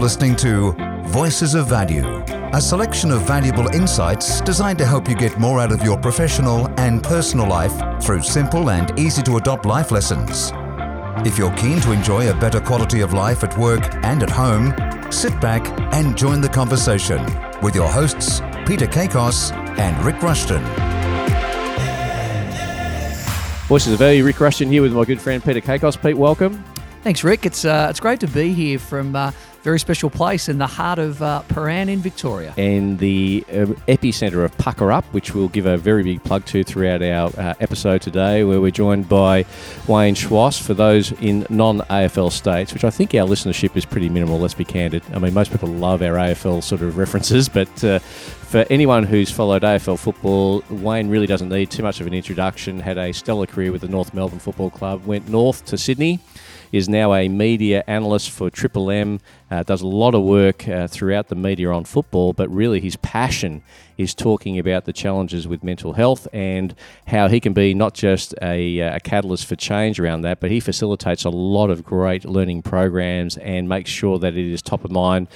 listening to Voices of Value, a selection of valuable insights designed to help you get more out of your professional and personal life through simple and easy-to-adopt life lessons. If you're keen to enjoy a better quality of life at work and at home, sit back and join the conversation with your hosts, Peter Kakos and Rick Rushton. Voices of Value, Rick Rushton here with my good friend Peter Kakos. Pete, welcome. Thanks, Rick. It's great to be here from a very special place in the heart of Peran in Victoria. And the epicentre of Pucker Up, which we'll give a very big plug to throughout our episode today, where we're joined by Wayne Schwass for those in non-AFL states, which I think our listenership is pretty minimal, let's be candid. I mean, most people love our AFL sort of references, but for anyone who's followed AFL football, Wayne really doesn't need too much of an introduction. Had a stellar career with the North Melbourne Football Club, went north to Sydney, is now a media analyst for Triple M, does a lot of work throughout the media on football, but really his passion is talking about the challenges with mental health and how he can be not just a catalyst for change around that, but he facilitates a lot of great learning programs and makes sure that it is top of mind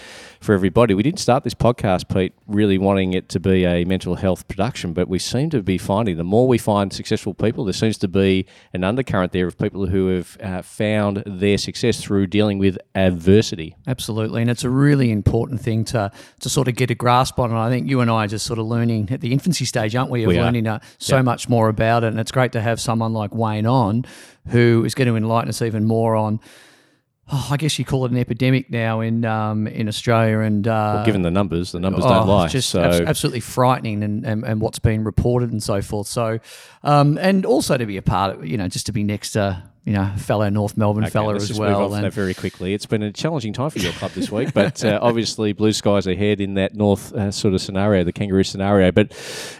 for everybody. We didn't start this podcast, Pete, really wanting it to be a mental health production, but we seem to be finding the more we find successful people, there seems to be an undercurrent there of people who have found their success through dealing with adversity. Absolutely, and it's a really important thing to sort of get a grasp on, and I think you and I are just sort of learning at the infancy stage, aren't we, learning so much more about it, and it's great to have someone like Wayne on who is going to enlighten us even more on, I guess you call it an epidemic now in Australia. And well, given the numbers don't lie. It's just absolutely frightening, and what's been reported and so forth. So, and also to be a part of, just to be next to, fellow North Melbourne fella as well. Let's move on that very quickly. It's been a challenging time for your club this week, but obviously blue skies ahead in that North sort of scenario, the kangaroo scenario. But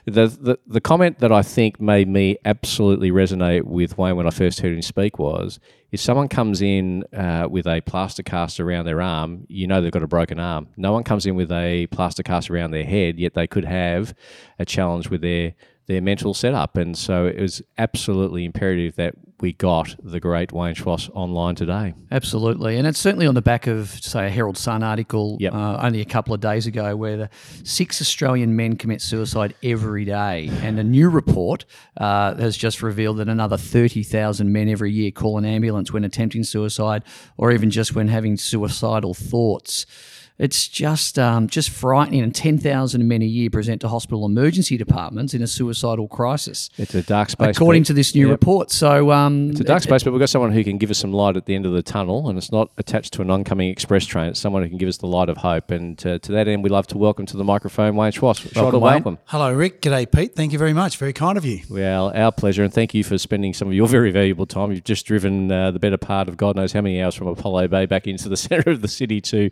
the comment that I think made me absolutely resonate with Wayne when I first heard him speak was, if someone comes in with a plaster cast around their arm, they've got a broken arm. No one comes in with a plaster cast around their head, yet they could have a challenge with their mental setup. And so it was absolutely imperative that we got the great Wayne Schwass online today. Absolutely. And it's certainly on the back of, say, a Herald Sun article only a couple of days ago where the 6 Australian men commit suicide every day. And a new report has just revealed that another 30,000 men every year call an ambulance when attempting suicide or even just when having suicidal thoughts. It's just frightening, and 10,000 men a year present to hospital emergency departments in a suicidal crisis. It's a dark space. According to this new report. So it's a dark space, but we've got someone who can give us some light at the end of the tunnel, and it's not attached to an oncoming express train. It's someone who can give us the light of hope. And to that end, we'd love to welcome to the microphone Wayne Schwass. Welcome. Hello, Rick. G'day, Pete. Thank you very much. Very kind of you. Well, our pleasure, and thank you for spending some of your very valuable time. You've just driven the better part of God knows how many hours from Apollo Bay back into the centre of the city to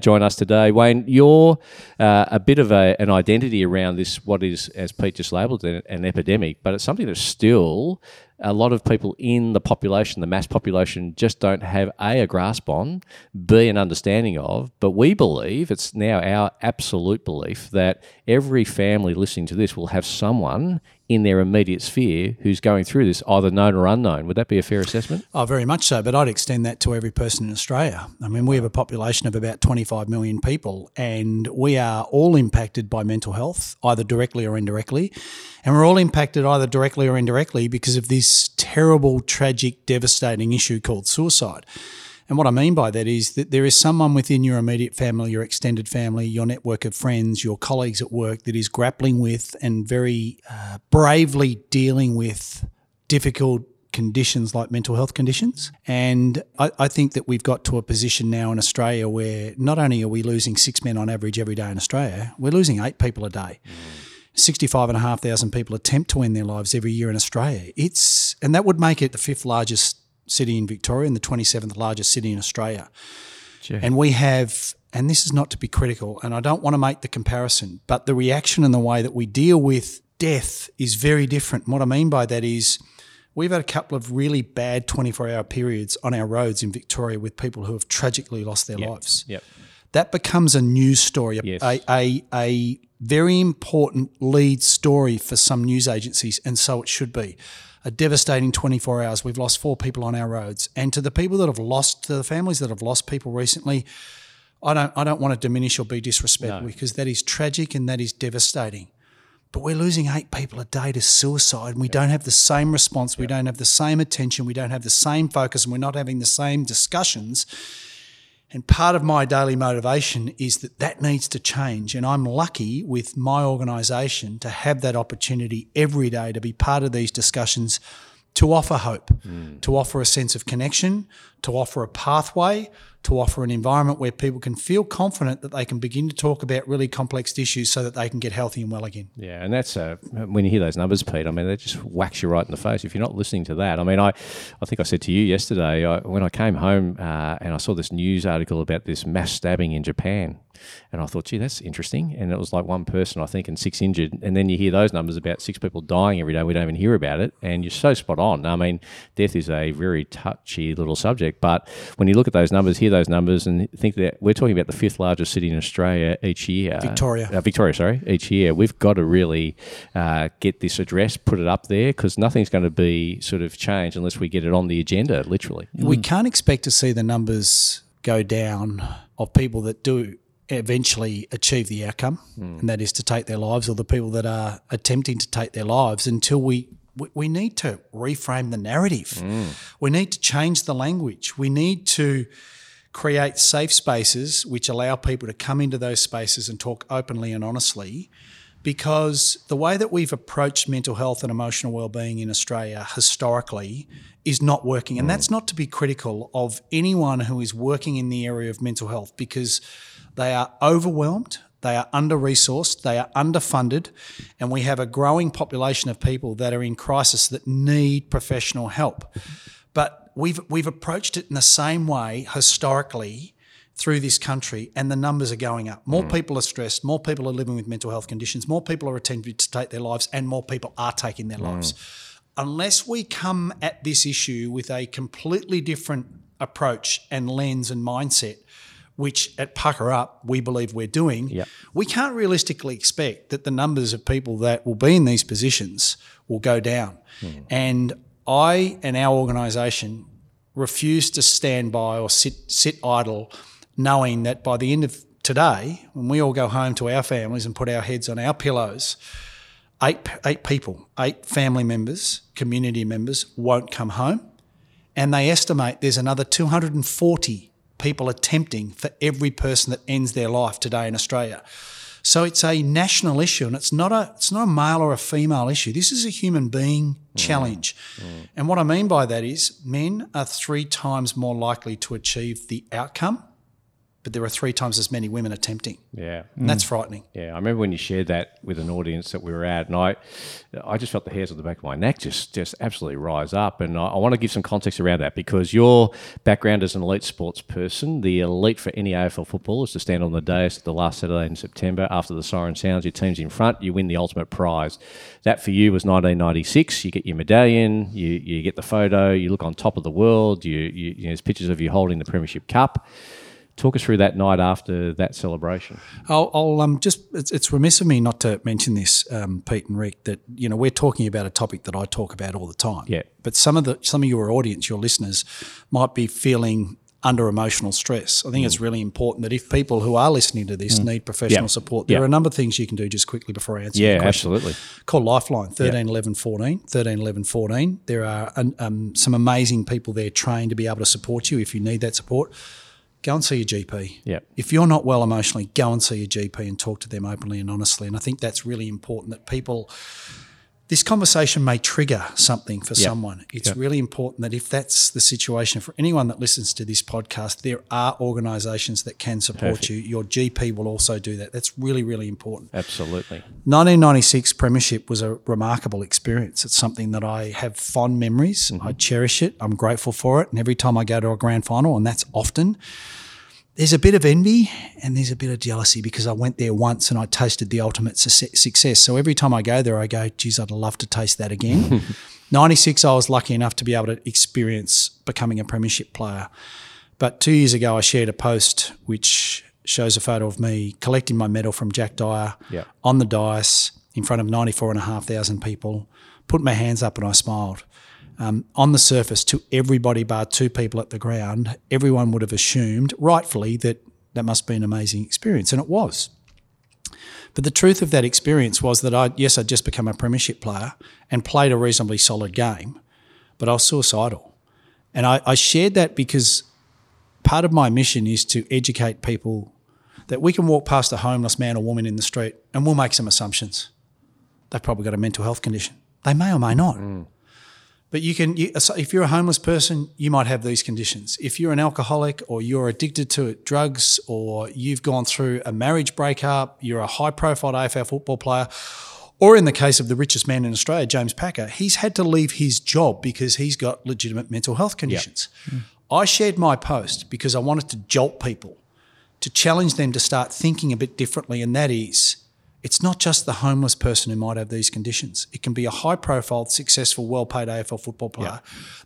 join us today. Wayne, you're a bit of an identity around this, what is, as Pete just labelled, an epidemic, but it's something that's still a lot of people in the population, the mass population, just don't have A, a grasp on, B, an understanding of, but we believe, it's now our absolute belief, that every family listening to this will have someone in their immediate sphere who's going through this, either known or unknown. Would that be a fair assessment? Oh, very much so, but I'd extend that to every person in Australia. I mean, we have a population of about 25 million people, and we are all impacted by mental health, either directly or indirectly, and we're all impacted either directly or indirectly because of this terrible, tragic, devastating issue called suicide. And what I mean by that is that there is someone within your immediate family, your extended family, your network of friends, your colleagues at work that is grappling with and very bravely dealing with difficult conditions like mental health conditions. And I think that we've got to a position now in Australia where not only are we losing 6 men on average every day in Australia, we're losing 8 people a day. 65,500 people attempt to end their lives every year in Australia. And that would make it the 5th largest city in Victoria and the 27th largest city in Australia. Sure. And we have, and this is not to be critical, and I don't want to make the comparison, but the reaction and the way that we deal with death is very different. And what I mean by that is we've had a couple of really bad 24-hour periods on our roads in Victoria with people who have tragically lost their lives. Yep. That becomes a news story, a very important lead story for some news agencies, and so it should be. A devastating 24 hours. We've lost 4 people on our roads. And to the people that have lost, to the families that have lost people recently, I don't want to diminish or be disrespectful because that is tragic and that is devastating. But we're losing 8 people a day to suicide, and we don't have the same response, we don't have the same attention, we don't have the same focus, and we're not having the same discussions. And part of my daily motivation is that that needs to change, and I'm lucky with my organisation to have that opportunity every day to be part of these discussions, to offer hope, to offer a sense of connection, to offer a pathway, to offer an environment where people can feel confident that they can begin to talk about really complex issues so that they can get healthy and well again. Yeah, and that's when you hear those numbers, Pete, I mean, they just whacks you right in the face if you're not listening to that. I mean, I think I said to you yesterday, when I came home and I saw this news article about this mass stabbing in Japan, and I thought, gee, that's interesting. And it was like one person, I think, and 6 injured. And then you hear those numbers about 6 people dying every day. We don't even hear about it. And you're so spot on. I mean, death is a very touchy little subject. But when you look at those numbers, hear those numbers, and think that we're talking about the 5th largest city in Australia each year. Victoria, each year. We've got to really get this addressed, put it up there, because nothing's going to be sort of changed unless we get it on the agenda, literally. We can't expect to see the numbers go down of people that do eventually achieve the outcome, and that is to take their lives, or the people that are attempting to take their lives, until we need to reframe the narrative. We need to change the language. We need to create safe spaces which allow people to come into those spaces and talk openly and honestly, because the way that we've approached mental health and emotional wellbeing in Australia historically is not working. And that's not to be critical of anyone who is working in the area of mental health, because they are overwhelmed, they are under-resourced, they are underfunded, and we have a growing population of people that are in crisis that need professional help. But we've approached it in the same way historically through this country, and the numbers are going up. More people are stressed, more people are living with mental health conditions, more people are attempting to take their lives, and more people are taking their lives. Unless we come at this issue with a completely different approach and lens and mindset, which at Pucker Up we believe we're doing, we can't realistically expect that the numbers of people that will be in these positions will go down. And I and our organisation refuse to stand by or sit idle, knowing that by the end of today, when we all go home to our families and put our heads on our pillows, 8 people, 8 family members, community members won't come home, and they estimate there's another 240 people attempting for every person that ends their life today in Australia. So it's a national issue, and it's not a male or a female issue. This is a human being challenge. And what I mean by that is men are 3 times more likely to achieve the outcome, but there are 3 times as many women attempting. Yeah. And that's frightening. Yeah. I remember when you shared that with an audience that we were at, and I just felt the hairs on the back of my neck just absolutely rise up. And I want to give some context around that, because your background as an elite sports person, the elite for any AFL football is to stand on the dais the last Saturday in September after the siren sounds, your team's in front, you win the ultimate prize. That for you was 1996. You get your medallion, you get the photo, you look on top of the world, you know, there's pictures of you holding the Premiership Cup. Talk us through that night after that celebration. I'll just—it's remiss of me not to mention this, Pete and Rick. That, you know, we're talking about a topic that I talk about all the time. Yeah. But some of your audience, your listeners, might be feeling under emotional stress. I think it's really important that if people who are listening to this need professional support, there are a number of things you can do just quickly before I answer. Yeah, the question. Absolutely. Call Lifeline 13 11 14. There are some amazing people there trained to be able to support you if you need that support. Go and see your GP. Yep. If you're not well emotionally, go and see your GP and talk to them openly and honestly. And I think that's really important, that people – this conversation may trigger something for someone. It's really important that if that's the situation for anyone that listens to this podcast, there are organisations that can support you. Your GP will also do that. That's really, really important. Absolutely. 1996 Premiership was a remarkable experience. It's something that I have fond memories. I cherish it. I'm grateful for it. And every time I go to a grand final, and that's often – there's a bit of envy and there's a bit of jealousy, because I went there once and I tasted the ultimate success. So every time I go there, I go, geez, I'd love to taste that again. 96, I was lucky enough to be able to experience becoming a premiership player. But 2 years ago, I shared a post which shows a photo of me collecting my medal from Jack Dyer on the dais in front of 94,500 people, put my hands up and I smiled. On the surface, to everybody bar 2 people at the ground, everyone would have assumed, rightfully, that that must be an amazing experience. And it was. But the truth of that experience was that I'd just become a premiership player and played a reasonably solid game, but I was suicidal. And I shared that because part of my mission is to educate people that we can walk past a homeless man or woman in the street and we'll make some assumptions. They've probably got a mental health condition. They may or may not. Mm. But if you're a homeless person, you might have these conditions. If you're an alcoholic or you're addicted to drugs or you've gone through a marriage breakup, you're a high-profile AFL football player, or in the case of the richest man in Australia, James Packer, he's had to leave his job because he's got legitimate mental health conditions. Yep. Mm. I shared my post because I wanted to jolt people, to challenge them to start thinking a bit differently, and that is, it's not just the homeless person who might have these conditions. It can be a high-profile, successful, well-paid AFL football player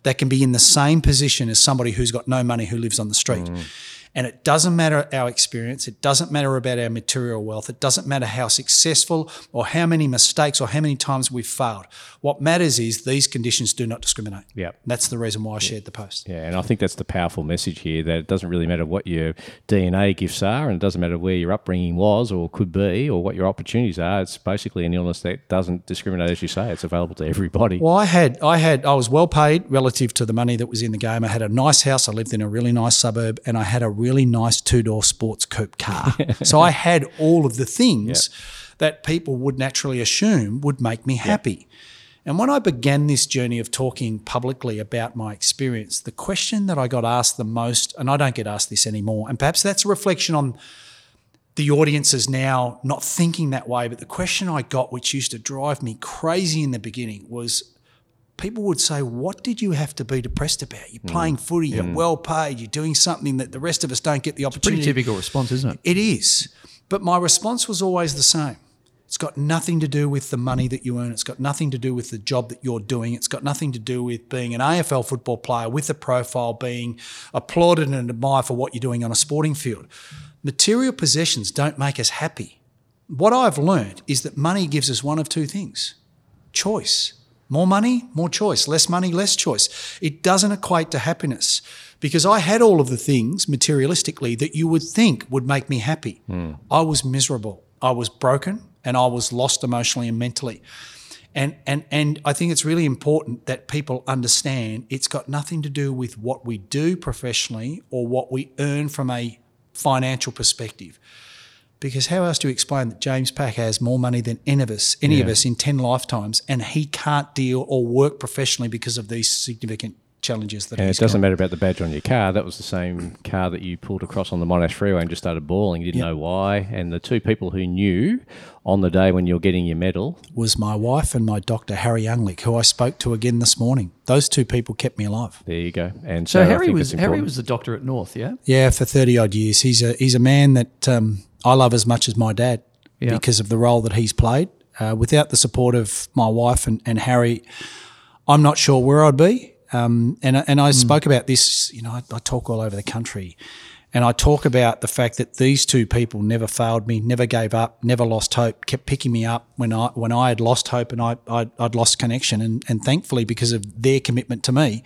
that can be in the same position as somebody who's got no money who lives on the street. Mm. And it doesn't matter our experience. It doesn't matter about our material wealth. It doesn't matter how successful or how many mistakes or how many times we've failed. What matters is these conditions do not discriminate. Yeah, that's the reason why I shared the post. Yeah, and I think that's the powerful message here, that it doesn't really matter what your DNA gifts are, and it doesn't matter where your upbringing was or could be or what your opportunities are. It's basically an illness that doesn't discriminate, as you say. It's available to everybody. Well, I was well paid relative to the money that was in the game. I had a nice house. I lived in a really nice suburb, and I had a really nice two-door sports coupe car. So I had all of the things that people would naturally assume would make me happy. And when I began this journey of talking publicly about my experience, the question that I got asked the most, and I don't get asked this anymore, and perhaps that's a reflection on the audiences now not thinking that way, but the question I got, which used to drive me crazy in the beginning, was people would say, what did you have to be depressed about? You're playing footy, you're well paid, you're doing something that the rest of us don't get the opportunity. It's a pretty typical response, isn't it? It is. But my response was always the same. It's got nothing to do with the money that you earn. It's got nothing to do with the job that you're doing. It's got nothing to do with being an AFL football player with a profile, being applauded and admired for what you're doing on a sporting field. Material possessions don't make us happy. What I've learned is that money gives us one of two things: choice. More money, more choice. Less money, less choice. It doesn't equate to happiness, because I had all of the things materialistically that you would think would make me happy. Mm. I was miserable. I was broken, and I was lost emotionally and mentally. And I think it's really important that people understand it's got nothing to do with what we do professionally or what we earn from a financial perspective. Because how else do you explain that James Pack has more money than any of us in 10 lifetimes, and he can't deal or work professionally because of these significant challenges that he's got? And it doesn't matter about the badge on your car. That was the same car that you pulled across on the Monash freeway and just started bawling. You didn't know why. And the two people who knew on the day when you were getting your medal was my wife and my doctor, Harry Unglik, who I spoke to again this morning. Those two people kept me alive. There you go. And so Harry was the doctor at North, yeah? Yeah, for 30-odd years. He's a man that I love as much as my dad because of the role that he's played. Without the support of my wife and Harry, I'm not sure where I'd be. And I spoke about this, I talk all over the country, and I talk about the fact that these two people never failed me, never gave up, never lost hope, kept picking me up when I had lost hope and I'd lost connection. And thankfully, because of their commitment to me,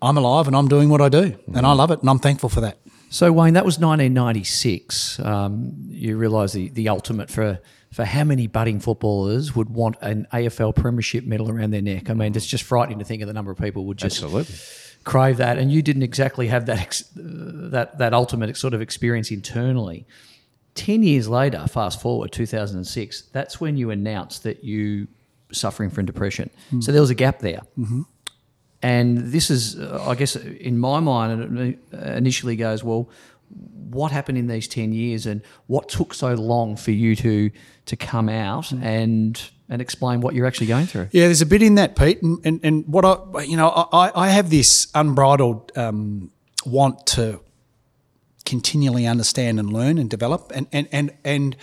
I'm alive and I'm doing what I do, and I love it, and I'm thankful for that. So, Wayne, that was 1996. You realise the ultimate for how many budding footballers would want an AFL premiership medal around their neck. I mean, it's just frightening to think of the number of people would just crave that. And you didn't exactly have that ultimate sort of experience internally. 10 years later, fast forward 2006, that's when you announced that you were suffering from depression. Mm. So there was a gap there. Mm-hmm. And this is, I guess, in my mind, it initially goes, well, what happened in these 10 years and what took so long for you to come out and explain what you're actually going through? Yeah, there's a bit in that, Pete. And what I have this unbridled want to continually understand and learn and develop. And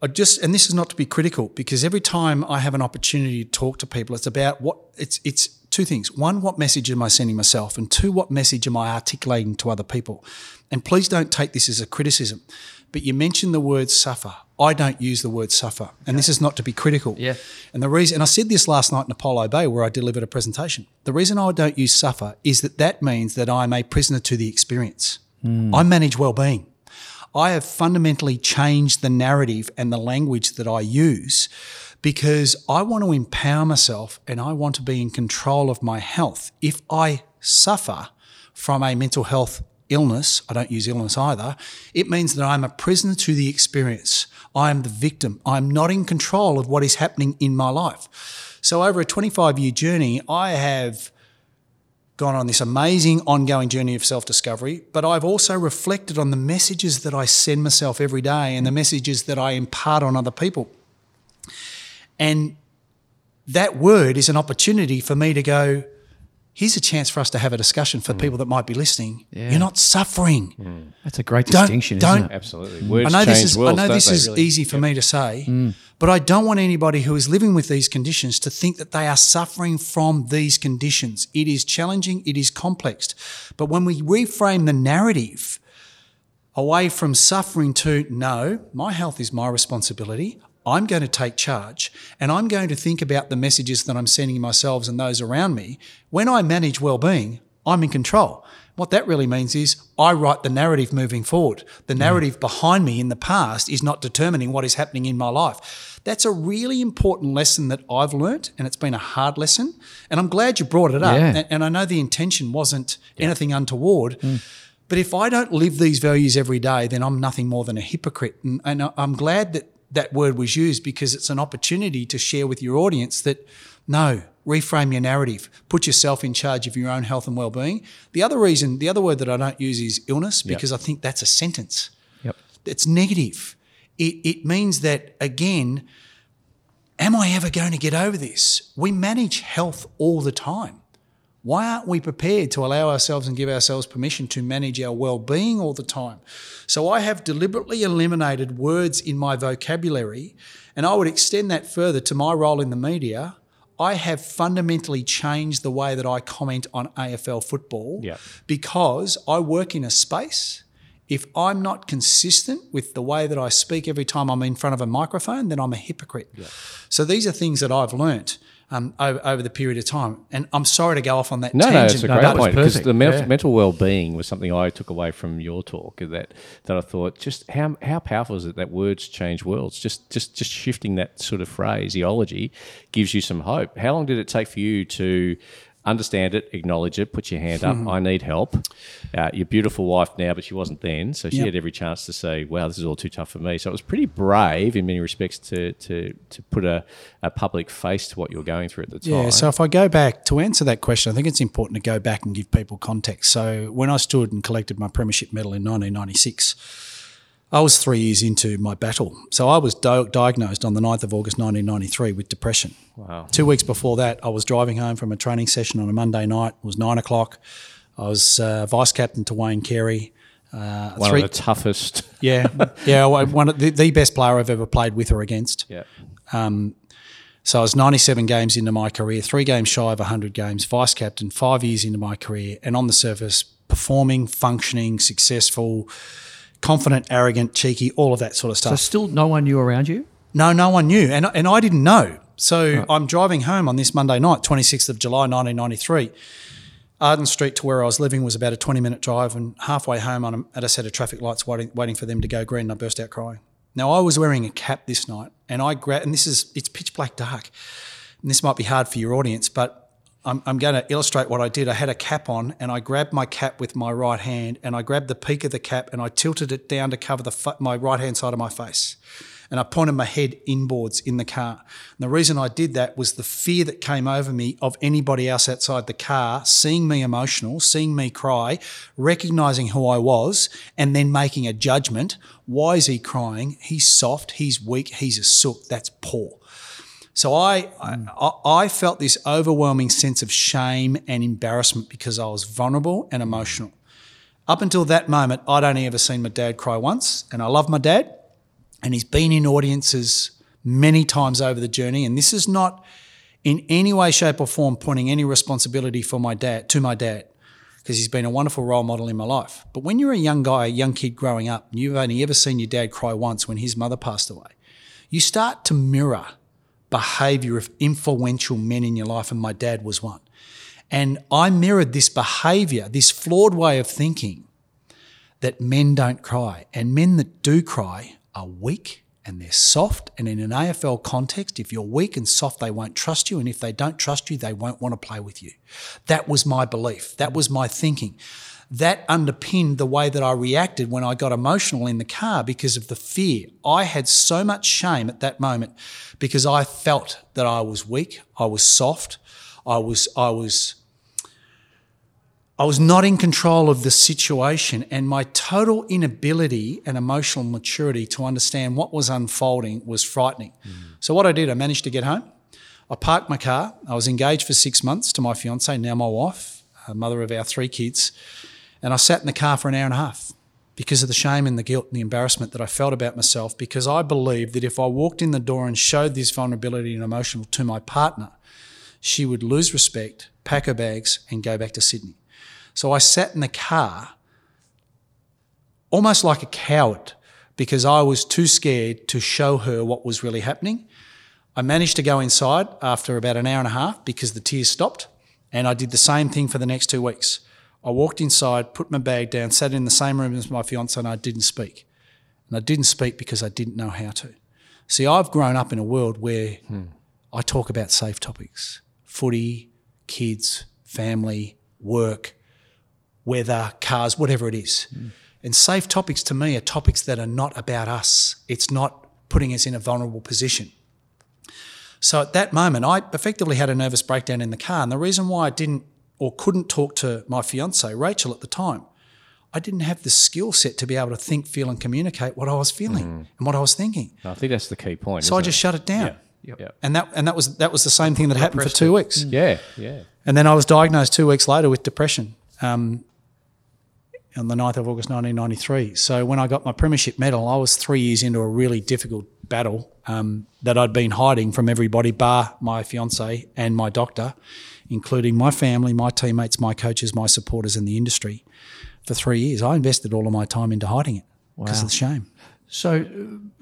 I just, and this is not to be critical, because every time I have an opportunity to talk to people, it's about it's two things. One, what message am I sending myself? And two, what message am I articulating to other people? And please don't take this as a criticism, but you mentioned the word suffer. I don't use the word suffer, and this is not to be critical. Yeah. And the reason, and I said this last night in Apollo Bay where I delivered a presentation, the reason I don't use suffer is that means that I'm a prisoner to the experience. I manage well-being. I have fundamentally changed the narrative and the language that I use, because I want to empower myself and I want to be in control of my health. If I suffer from a mental health illness, I don't use illness either, it means that I'm a prisoner to the experience. I'm the victim. I'm not in control of what is happening in my life. So over a 25-year journey, I have gone on this amazing ongoing journey of self-discovery, but I've also reflected on the messages that I send myself every day and the messages that I impart on other people. And that word is an opportunity for me to go, here's a chance for us to have a discussion for people that might be listening. Yeah. You're not suffering. Mm. That's a great distinction, isn't it? Absolutely. Words change worlds, I know this is easy for me to say, but I don't want anybody who is living with these conditions to think that they are suffering from these conditions. It is challenging. It is complex. But when we reframe the narrative away from suffering to, no, my health is my responsibility, I'm going to take charge and I'm going to think about the messages that I'm sending myself and those around me. When I manage well-being, I'm in control. What that really means is I write the narrative moving forward. The narrative behind me in the past is not determining what is happening in my life. That's a really important lesson that I've learnt, and it's been a hard lesson, and I'm glad you brought it up. Yeah. And I know the intention wasn't anything untoward, but if I don't live these values every day, then I'm nothing more than a hypocrite. And I'm glad that that word was used, because it's an opportunity to share with your audience that, no, reframe your narrative, put yourself in charge of your own health and well-being. The other reason, the other word that I don't use is illness, because I think that's a sentence. It's negative. It means that, again, am I ever going to get over this? We manage health all the time. Why aren't we prepared to allow ourselves and give ourselves permission to manage our well-being all the time? So I have deliberately eliminated words in my vocabulary, and I would extend that further to my role in the media. I have fundamentally changed the way that I comment on AFL football because I work in a space. If I'm not consistent with the way that I speak every time I'm in front of a microphone, then I'm a hypocrite. Yeah. So these are things that I've learnt over the period of time. And I'm sorry to go off on that tangent. No, it's a great point, because the mental well-being was something I took away from your talk, that I thought, just how powerful is it that words change worlds? Just shifting that sort of phraseology gives you some hope. How long did it take for you to understand it, acknowledge it, put your hand up, I need help? Your beautiful wife now, but she wasn't then, so she had every chance to say, wow, this is all too tough for me. So it was pretty brave in many respects to put a public face to what you're going through at the time. Yeah, so if I go back to answer that question, I think it's important to go back and give people context. So when I stood and collected my premiership medal in 1996, I was 3 years into my battle. So I was diagnosed on the 9th of August 1993 with depression. Wow. 2 weeks before that, I was driving home from a training session on a Monday night. It was 9 o'clock. I was vice captain to Wayne Carey. One of the toughest. One of the best player I've ever played with or against. Yeah. So I was 97 games into my career, 3 games shy of 100 games, vice captain, 5 years into my career, and on the surface, performing, functioning, successful, confident, arrogant, cheeky, all of that sort of stuff. So still no one knew around you? No, no one knew, and I didn't know. So I'm driving home on this Monday night, 26th of July 1993. Arden Street to where I was living was about a 20-minute drive, and halfway home at a set of traffic lights waiting for them to go green, and I burst out crying. Now, I was wearing a cap this night, and it's pitch black dark, and this might be hard for your audience, but I'm going to illustrate what I did. I had a cap on, and I grabbed my cap with my right hand, and I grabbed the peak of the cap and I tilted it down to cover my right-hand side of my face, and I pointed my head inboards in the car. And the reason I did that was the fear that came over me of anybody else outside the car seeing me emotional, seeing me cry, recognising who I was, and then making a judgment. Why is he crying? He's soft, he's weak, he's a sook, that's poor. So I felt this overwhelming sense of shame and embarrassment because I was vulnerable and emotional. Up until that moment, I'd only ever seen my dad cry once, and I love my dad, and he's been in audiences many times over the journey, and this is not in any way, shape or form pointing any responsibility for my dad, because he's been a wonderful role model in my life. But when you're a young guy, a young kid growing up, and you've only ever seen your dad cry once when his mother passed away, you start to mirror behaviour of influential men in your life, and my dad was one. And I mirrored this behaviour, this flawed way of thinking that men don't cry, and men that do cry are weak and they're soft, and in an AFL context, if you're weak and soft, they won't trust you, and if they don't trust you, they won't want to play with you. That was my belief. That was my thinking. That underpinned the way that I reacted when I got emotional in the car because of the fear. I had so much shame at that moment because I felt that I was weak, I was soft, I was not in control of the situation, and my total inability and emotional maturity to understand what was unfolding was frightening. Mm. So what I did, I managed to get home. I parked my car. I was engaged for 6 months to my fiancée, now my wife, mother of our 3 kids, and I sat in the car for an hour and a half because of the shame and the guilt and the embarrassment that I felt about myself, because I believed that if I walked in the door and showed this vulnerability and emotion to my partner, she would lose respect, pack her bags and go back to Sydney. So I sat in the car almost like a coward because I was too scared to show her what was really happening. I managed to go inside after about an hour and a half because the tears stopped, and I did the same thing for the next 2 weeks. I walked inside, put my bag down, sat in the same room as my fiancée, and I didn't speak. And I didn't speak because I didn't know how to. See, I've grown up in a world where I talk about safe topics: footy, kids, family, work, weather, cars, whatever it is. Mm. And safe topics to me are topics that are not about us. It's not putting us in a vulnerable position. So at that moment, I effectively had a nervous breakdown in the car. And the reason why I didn't or couldn't talk to my fiancée, Rachel, at the time, I didn't have the skill set to be able to think, feel and communicate what I was feeling and what I was thinking. I think that's the key point. So I just shut it down. Yeah. Yep. And that was the same thing that happened for 2 weeks. Yeah, yeah. And then I was diagnosed 2 weeks later with depression. On the 9th of August 1993. So when I got my premiership medal, I was 3 years into a really difficult battle that I'd been hiding from everybody bar my fiancée and my doctor, including my family, my teammates, my coaches, my supporters and the industry for 3 years. I invested all of my time into hiding it because of the shame. So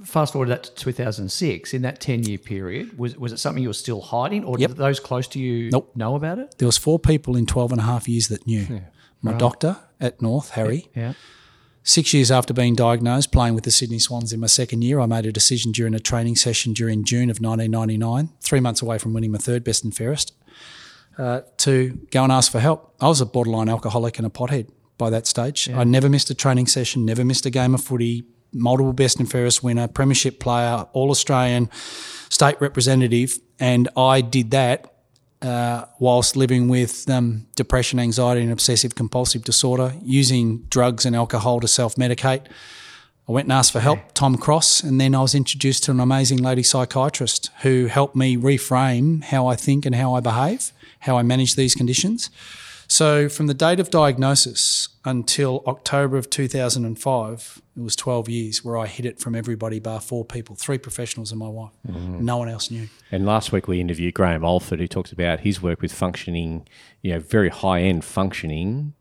fast forward that to 2006, in that 10-year period, was it something you were still hiding, or did those close to you know about it? There was 4 people in 12 and a half years that knew. Yeah. My doctor at North, Harry. Yeah. 6 years after being diagnosed, playing with the Sydney Swans in my second year, I made a decision during a training session during June of 1999, 3 months away from winning my third best and fairest, to go and ask for help. I was a borderline alcoholic and a pothead by that stage. Yeah. I never missed a training session, never missed a game of footy, multiple best and fairest winner, premiership player, All-Australian, state representative, and I did that whilst living with depression, anxiety and obsessive-compulsive disorder, using drugs and alcohol to self-medicate. I went and asked for help, Tom Cross, and then I was introduced to an amazing lady psychiatrist who helped me reframe how I think and how I behave, how I manage these conditions. So from the date of diagnosis until October of 2005, it was 12 years where I hid it from everybody bar 4 people, 3 professionals and my wife. Mm-hmm. No one else knew. And last week we interviewed Graham Alford, who talks about his work with functioning, very high-end functioning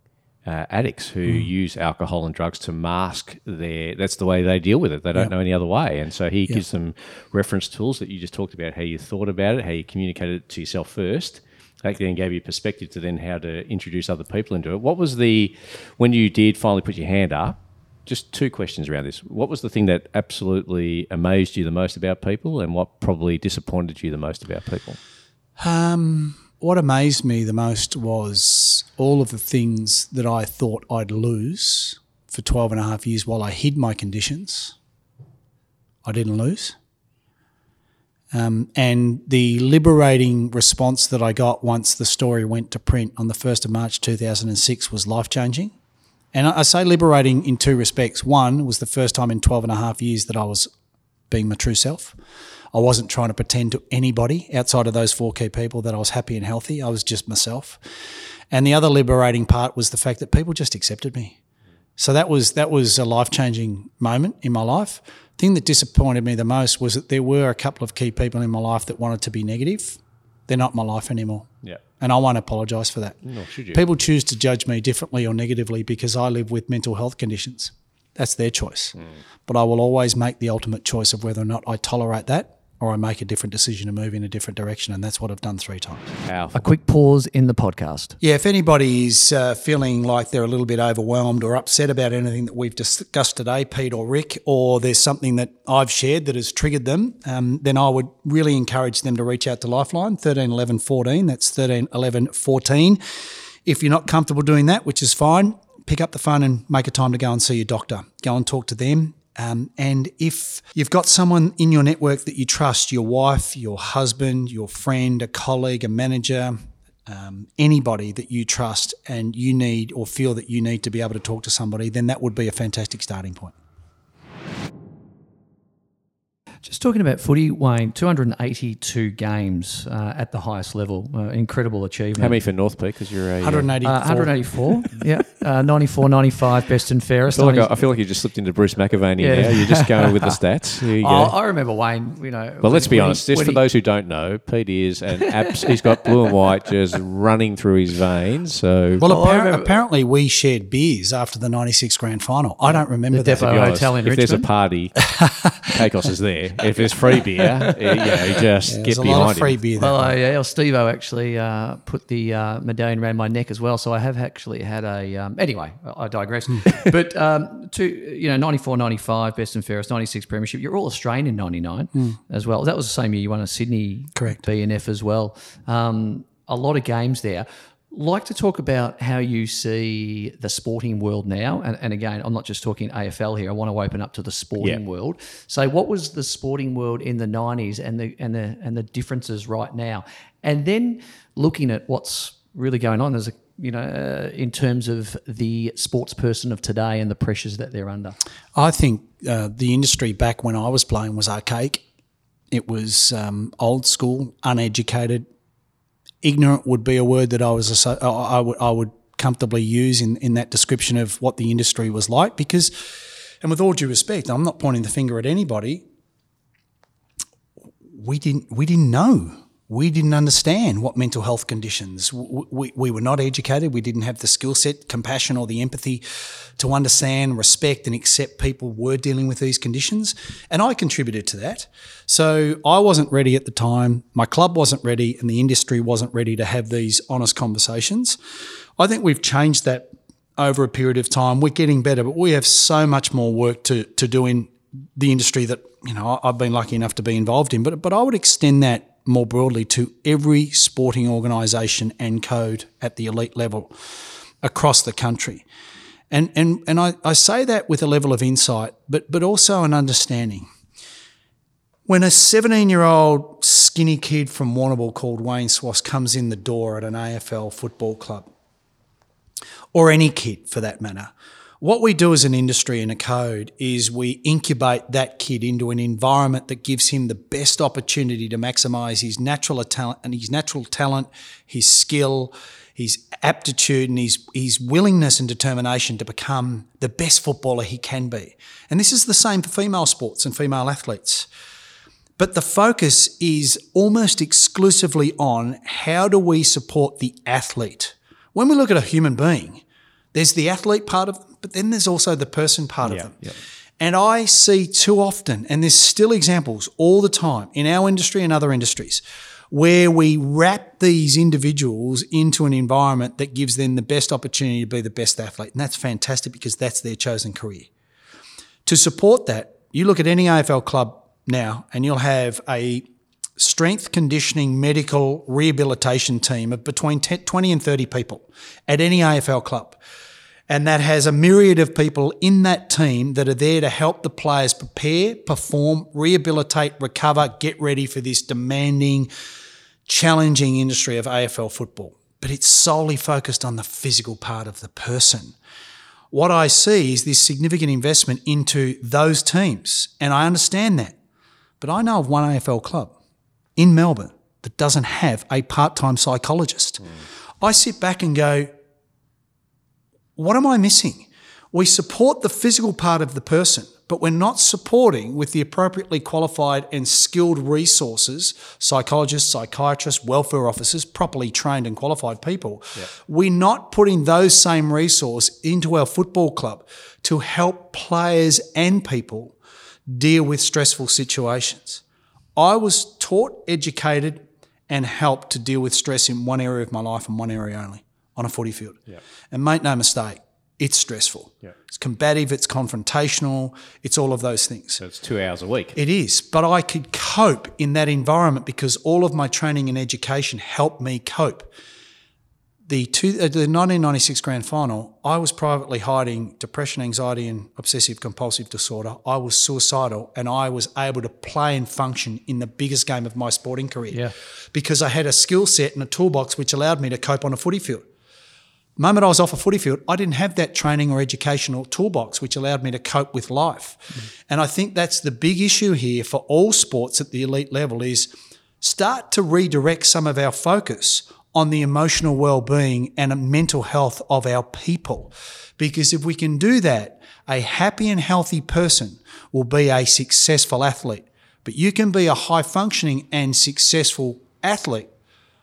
addicts who use alcohol and drugs to mask that's the way they deal with it. They don't know any other way. And so he gives them reference tools that you just talked about, how you thought about it, how you communicated it to yourself first. That then gave you perspective to then how to introduce other people into it. What was when you did finally put your hand up, just 2 questions around this. What was the thing that absolutely amazed you the most about people, and what probably disappointed you the most about people? What amazed me the most was all of the things that I thought I'd lose for 12 and a half years while I hid my conditions. I didn't lose. And the liberating response that I got once the story went to print on the 1st of March 2006 was life-changing. And I say liberating in 2 respects. One was the first time in 12 and a half years that I was being my true self. I wasn't trying to pretend to anybody outside of those 4 key people that I was happy and healthy. I was just myself. And the other liberating part was the fact that people just accepted me. So that was a life-changing moment in my life. The thing that disappointed me the most was that there were a couple of key people in my life that wanted to be negative. They're not my life anymore. Yeah. And I won't apologise for that. Nor should you. People choose to judge me differently or negatively because I live with mental health conditions. That's their choice. But I will always make the ultimate choice of whether or not I tolerate that or I make a different decision and move in a different direction, and that's what I've done 3 times. Alford. A quick pause in the podcast. Yeah, if anybody is feeling like they're a little bit overwhelmed or upset about anything that we've discussed today, Pete or Rick, or there's something that I've shared that has triggered them, then I would really encourage them to reach out to Lifeline, 13 11 14, that's 13 11 14. If you're not comfortable doing that, which is fine, pick up the phone and make a time to go and see your doctor. Go and talk to them. And if you've got someone in your network that you trust, your wife, your husband, your friend, a colleague, a manager, anybody that you trust and you need or feel that you need to be able to talk to somebody, then that would be a fantastic starting point. Just talking about footy, Wayne, 282 games at the highest level, incredible achievement. How many for North Peak? Because you're a 184. Yeah, 94, 95, best and fairest. I feel like you just slipped into Bruce McAvaney now. You're just going with the stats. Here you go. I remember Wayne. You know, well, let's be honest. Just for those who don't know, Pete is an he's got blue and white just running through his veins. So apparently we shared beers after the '96 grand final. I don't remember that. Depot Hotel in Richmond. If there's a party, Pecos is there. If there's free beer, you just get behind it. There's a lot of free beer there. Well, Steve-O actually put the medallion around my neck as well, so I have actually had a anyway, I digress. But, 94, 95, best and fairest, 96 premiership. You're all Australian in 99 as well. That was the same year you won a Sydney BNF as well. A lot of games there. Like to talk about how you see the sporting world now, and again, I'm not just talking AFL here. I want to open up to the sporting world. So, what was the sporting world in the '90s, and the differences right now, and then looking at what's really going on as in terms of the sports person of today and the pressures that they're under. I think the industry back when I was playing was archaic. It was old school, uneducated. Ignorant would be a word that I would comfortably use in that description of what the industry was like, because, and with all due respect, I'm not pointing the finger at anybody. We didn't know. We didn't understand what mental health conditions. We were not educated. We didn't have the skill set, compassion or the empathy to understand, respect and accept people were dealing with these conditions. And I contributed to that. So I wasn't ready at the time. My club wasn't ready and the industry wasn't ready to have these honest conversations. I think we've changed that over a period of time. We're getting better, but we have so much more work to do in the industry that, I've been lucky enough to be involved in. But I would extend that more broadly to every sporting organisation and code at the elite level across the country. And I say that with a level of insight, but also an understanding. When a 17-year-old skinny kid from Warrnambool called Wayne Schwass comes in the door at an AFL football club, or any kid for that matter, what we do as an industry and a code is we incubate that kid into an environment that gives him the best opportunity to maximise his natural talent, his skill, his aptitude and his willingness and determination to become the best footballer he can be. And this is the same for female sports and female athletes. But the focus is almost exclusively on how do we support the athlete. When we look at a human being, there's the athlete part of them, but then there's also the person part of them. Yeah. And I see too often, and there's still examples all the time in our industry and other industries, where we wrap these individuals into an environment that gives them the best opportunity to be the best athlete. And that's fantastic because that's their chosen career. To support that, you look at any AFL club now and you'll have a strength conditioning medical rehabilitation team of between 20 and 30 people at any AFL club. And that has a myriad of people in that team that are there to help the players prepare, perform, rehabilitate, recover, get ready for this demanding, challenging industry of AFL football. But it's solely focused on the physical part of the person. What I see is this significant investment into those teams, and I understand that. But I know of one AFL club in Melbourne that doesn't have a part-time psychologist. I sit back and go, what am I missing? We support the physical part of the person, but we're not supporting with the appropriately qualified and skilled resources, psychologists, psychiatrists, welfare officers, properly trained and qualified people. Yep. We're not putting those same resources into our football club to help players and people deal with stressful situations. I was taught, educated and helped to deal with stress in one area of my life and one area only, on a footy field. Yeah. And make no mistake, it's stressful. Yeah. It's combative, it's confrontational, it's all of those things. So it's 2 hours a week. It is. But I could cope in that environment because all of my training and education helped me cope. The 1996 grand final, I was privately hiding depression, anxiety and obsessive compulsive disorder. I was suicidal and I was able to play and function in the biggest game of my sporting career because I had a skill set and a toolbox which allowed me to cope on a footy field. The moment I was off a footy field, I didn't have that training or educational toolbox which allowed me to cope with life. Mm-hmm. And I think that's the big issue here for all sports at the elite level is start to redirect some of our focus on the emotional well-being and mental health of our people. Because if we can do that, a happy and healthy person will be a successful athlete. But you can be a high-functioning and successful athlete,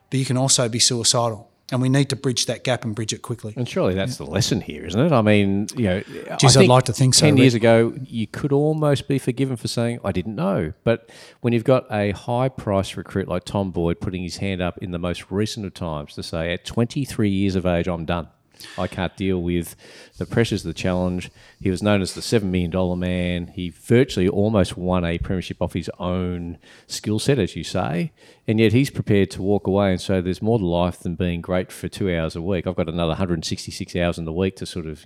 but you can also be suicidal. And we need to bridge that gap and bridge it quickly. And surely that's the lesson here, isn't it? I mean, you know, geez, I'd like to think 10 years ago, you could almost be forgiven for saying, I didn't know. But when you've got a high-priced recruit like Tom Boyd putting his hand up in the most recent of times to say, at 23 years of age, I'm done. I can't deal with the pressures of the challenge. He was known as the $7 million man. He virtually almost won a premiership off his own skill set, as you say, and yet he's prepared to walk away and say there's more to life than being great for 2 hours a week. I've got another 166 hours in the week to sort of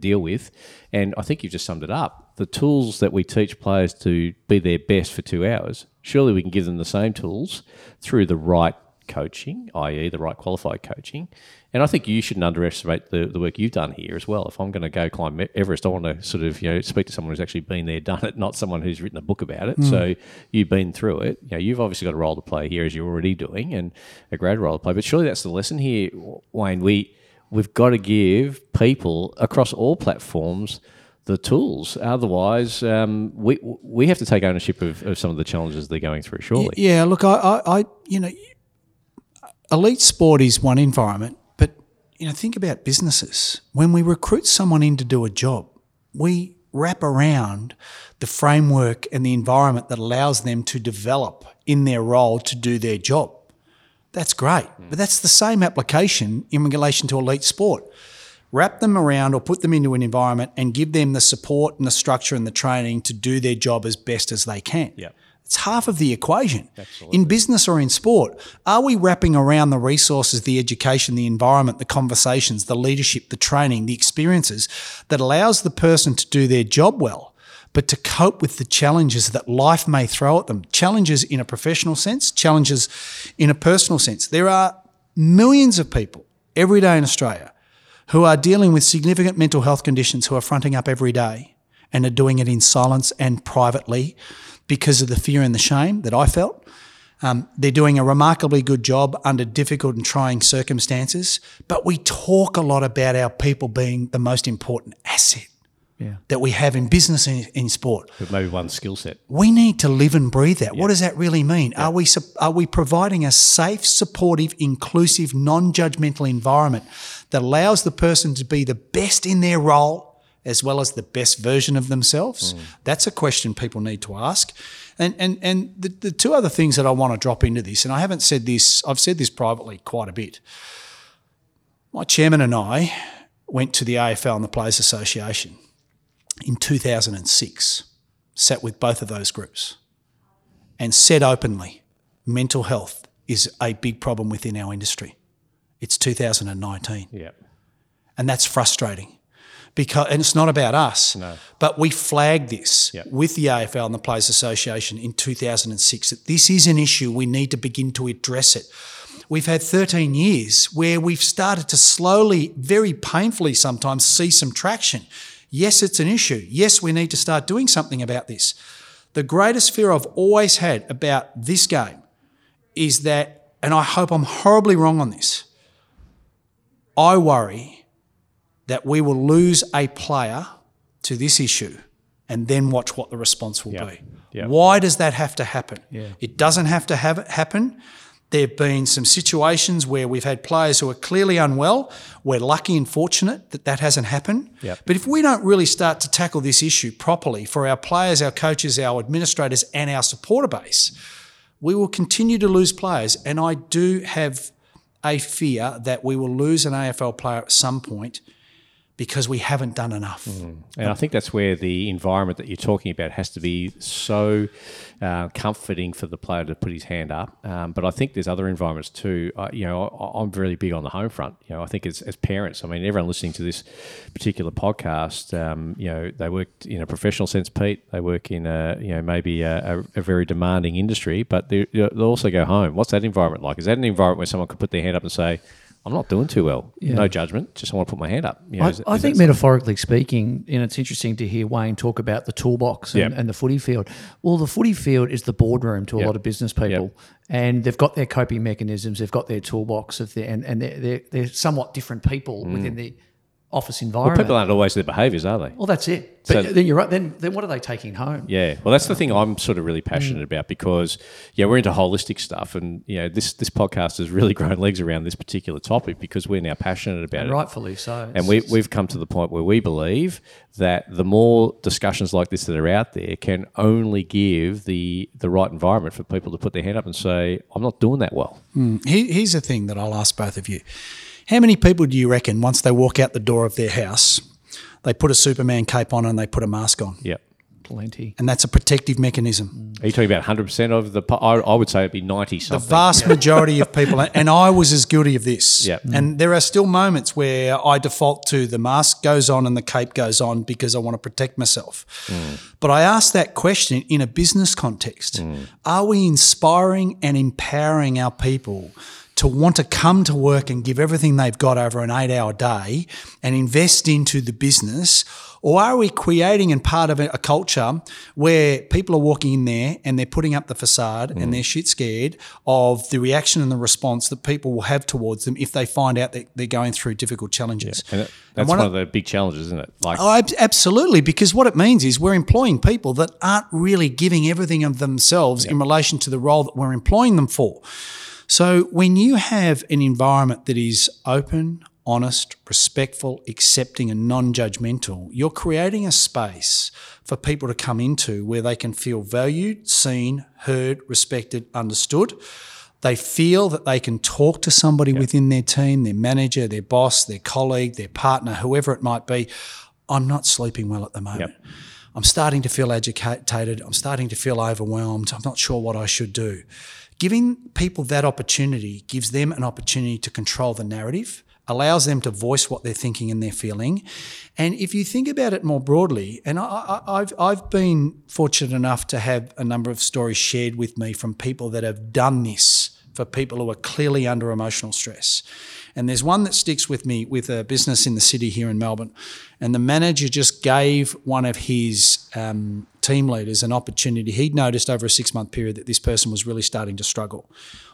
deal with, and I think you've just summed it up. The tools that we teach players to be their best for 2 hours, surely we can give them the same tools through the right coaching, i.e. the right qualified coaching. And I think you shouldn't underestimate the work you've done here as well. If I'm going to go climb Everest, I want to sort of speak to someone who's actually been there, done it, not someone who's written a book about it. Mm. So you've been through it. You know, you've obviously got a role to play here, as you're already doing, and a great role to play. But surely that's the lesson here, Wayne. We've got to give people across all platforms the tools. Otherwise, we have to take ownership of some of the challenges they're going through. Surely, yeah. Look, I elite sport is one environment, but think about businesses. When we recruit someone in to do a job, we wrap around the framework and the environment that allows them to develop in their role to do their job. That's great, but that's the same application in relation to elite sport. Wrap them around or put them into an environment and give them the support and the structure and the training to do their job as best as they can. Yeah. It's half of the equation. Absolutely. In business or in sport, are we wrapping around the resources, the education, the environment, the conversations, the leadership, the training, the experiences that allows the person to do their job well, but to cope with the challenges that life may throw at them? Challenges in a professional sense, challenges in a personal sense. There are millions of people every day in Australia who are dealing with significant mental health conditions, who are fronting up every day and are doing it in silence and privately, because of the fear and the shame that I felt. They're doing a remarkably good job under difficult and trying circumstances, but we talk a lot about our people being the most important asset that we have in business and in sport. With maybe one skill set. We need to live and breathe that. Yeah. What does that really mean? Yeah. Are we providing a safe, supportive, inclusive, non-judgmental environment that allows the person to be the best in their role as well as the best version of themselves? Mm. That's a question people need to ask. And the two other things that I want to drop into this, and I haven't said this, I've said this privately quite a bit. My chairman and I went to the AFL and the Players Association in 2006, sat with both of those groups and said openly, mental health is a big problem within our industry. It's 2019. Yeah. And that's frustrating. And it's not about us, but we flagged this with the AFL and the Players Association in 2006, that this is an issue, we need to begin to address it. We've had 13 years where we've started to slowly, very painfully sometimes, see some traction. Yes, it's an issue. Yes, we need to start doing something about this. The greatest fear I've always had about this game is that, and I hope I'm horribly wrong on this, I worry that we will lose a player to this issue and then watch what the response will be. Yep. Why does that have to happen? Yeah. It doesn't have to happen. There have been some situations where we've had players who are clearly unwell. We're lucky and fortunate that that hasn't happened. Yep. But if we don't really start to tackle this issue properly for our players, our coaches, our administrators and our supporter base, we will continue to lose players, and I do have a fear that we will lose an AFL player at some point because we haven't done enough. Mm. And I think that's where the environment that you're talking about has to be so comforting for the player to put his hand up. But I think there's other environments too. I'm really big on the home front. You know, I think as parents, I mean, everyone listening to this particular podcast, they worked in a professional sense, Pete. They work in a very demanding industry, but they'll also go home. What's that environment like? Is that an environment where someone could put their hand up and say, I'm not doing too well. Yeah. No judgment. Just want to put my hand up. You know, I think metaphorically speaking, and it's interesting to hear Wayne talk about the toolbox and the footy field. Well, the footy field is the boardroom to a lot of business people, and they've got their coping mechanisms, they've got their toolbox, they're somewhat different people within the office environment. Well, people aren't always their behaviours, are they? Well, that's it. But so, then you're right. Then what are they taking home? Yeah. Well, that's the thing I'm sort of really passionate about because, we're into holistic stuff, and, this podcast has really grown legs around this particular topic because we're now passionate about it. Rightfully so. And we've come to the point where we believe that the more discussions like this that are out there can only give the right environment for people to put their hand up and say, I'm not doing that well. Mm. Here's the thing that I'll ask both of you. How many people do you reckon, once they walk out the door of their house, they put a Superman cape on and they put a mask on? Yep. Plenty. And that's a protective mechanism. Are you talking about 100% of the – I would say it would be 90-something. The vast majority of people – and I was as guilty of this. Yep. And there are still moments where I default to the mask goes on and the cape goes on because I want to protect myself. Mm. But I asked that question in a business context. Mm. Are we inspiring and empowering our people to want to come to work and give everything they've got over an 8-hour day and invest into the business? Or are we creating and part of a culture where people are walking in there and they're putting up the facade and they're shit scared of the reaction and the response that people will have towards them if they find out that they're going through difficult challenges? Yeah. And that's one of the big challenges, isn't it? Absolutely, because what it means is we're employing people that aren't really giving everything of themselves in relation to the role that we're employing them for. So when you have an environment that is open, honest, respectful, accepting and non-judgmental, you're creating a space for people to come into where they can feel valued, seen, heard, respected, understood. They feel that they can talk to somebody within their team, their manager, their boss, their colleague, their partner, whoever it might be. I'm not sleeping well at the moment. Yep. I'm starting to feel agitated. I'm starting to feel overwhelmed. I'm not sure what I should do. Giving people that opportunity gives them an opportunity to control the narrative, allows them to voice what they're thinking and they're feeling. And if you think about it more broadly, and I've been fortunate enough to have a number of stories shared with me from people that have done this for people who are clearly under emotional stress. And there's one that sticks with me with a business in the city here in Melbourne. And the manager just gave one of his team leaders an opportunity. He'd noticed over a 6-month period that this person was really starting to struggle.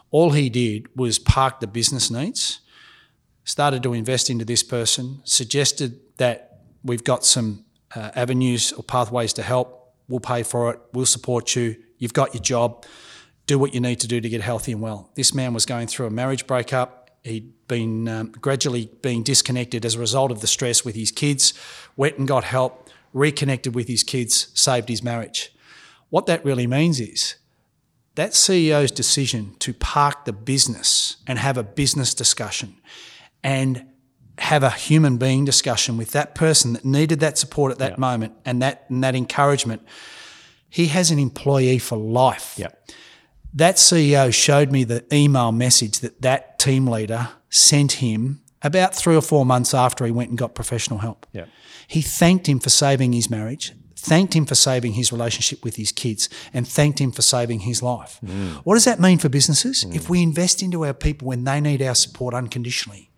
All he did was park the business needs, started to invest into this person, suggested that we've got some avenues or pathways to help. We'll pay for it. We'll support you. You've got your job. Do what you need to do to get healthy and well. This man was going through a marriage breakup. He'd been gradually being disconnected as a result of the stress with his kids, went and got help, reconnected with his kids, saved his marriage. What that really means is that CEO's decision to park the business and have a business discussion and have a human being discussion with that person that needed that support at that moment and that encouragement, he has an employee for life. Yeah. That CEO showed me the email message that team leader sent him about 3 or 4 months after he went and got professional help. Yeah. He thanked him for saving his marriage, thanked him for saving his relationship with his kids, and thanked him for saving his life. Mm. What does that mean for businesses? Mm. If we invest into our people when they need our support unconditionally,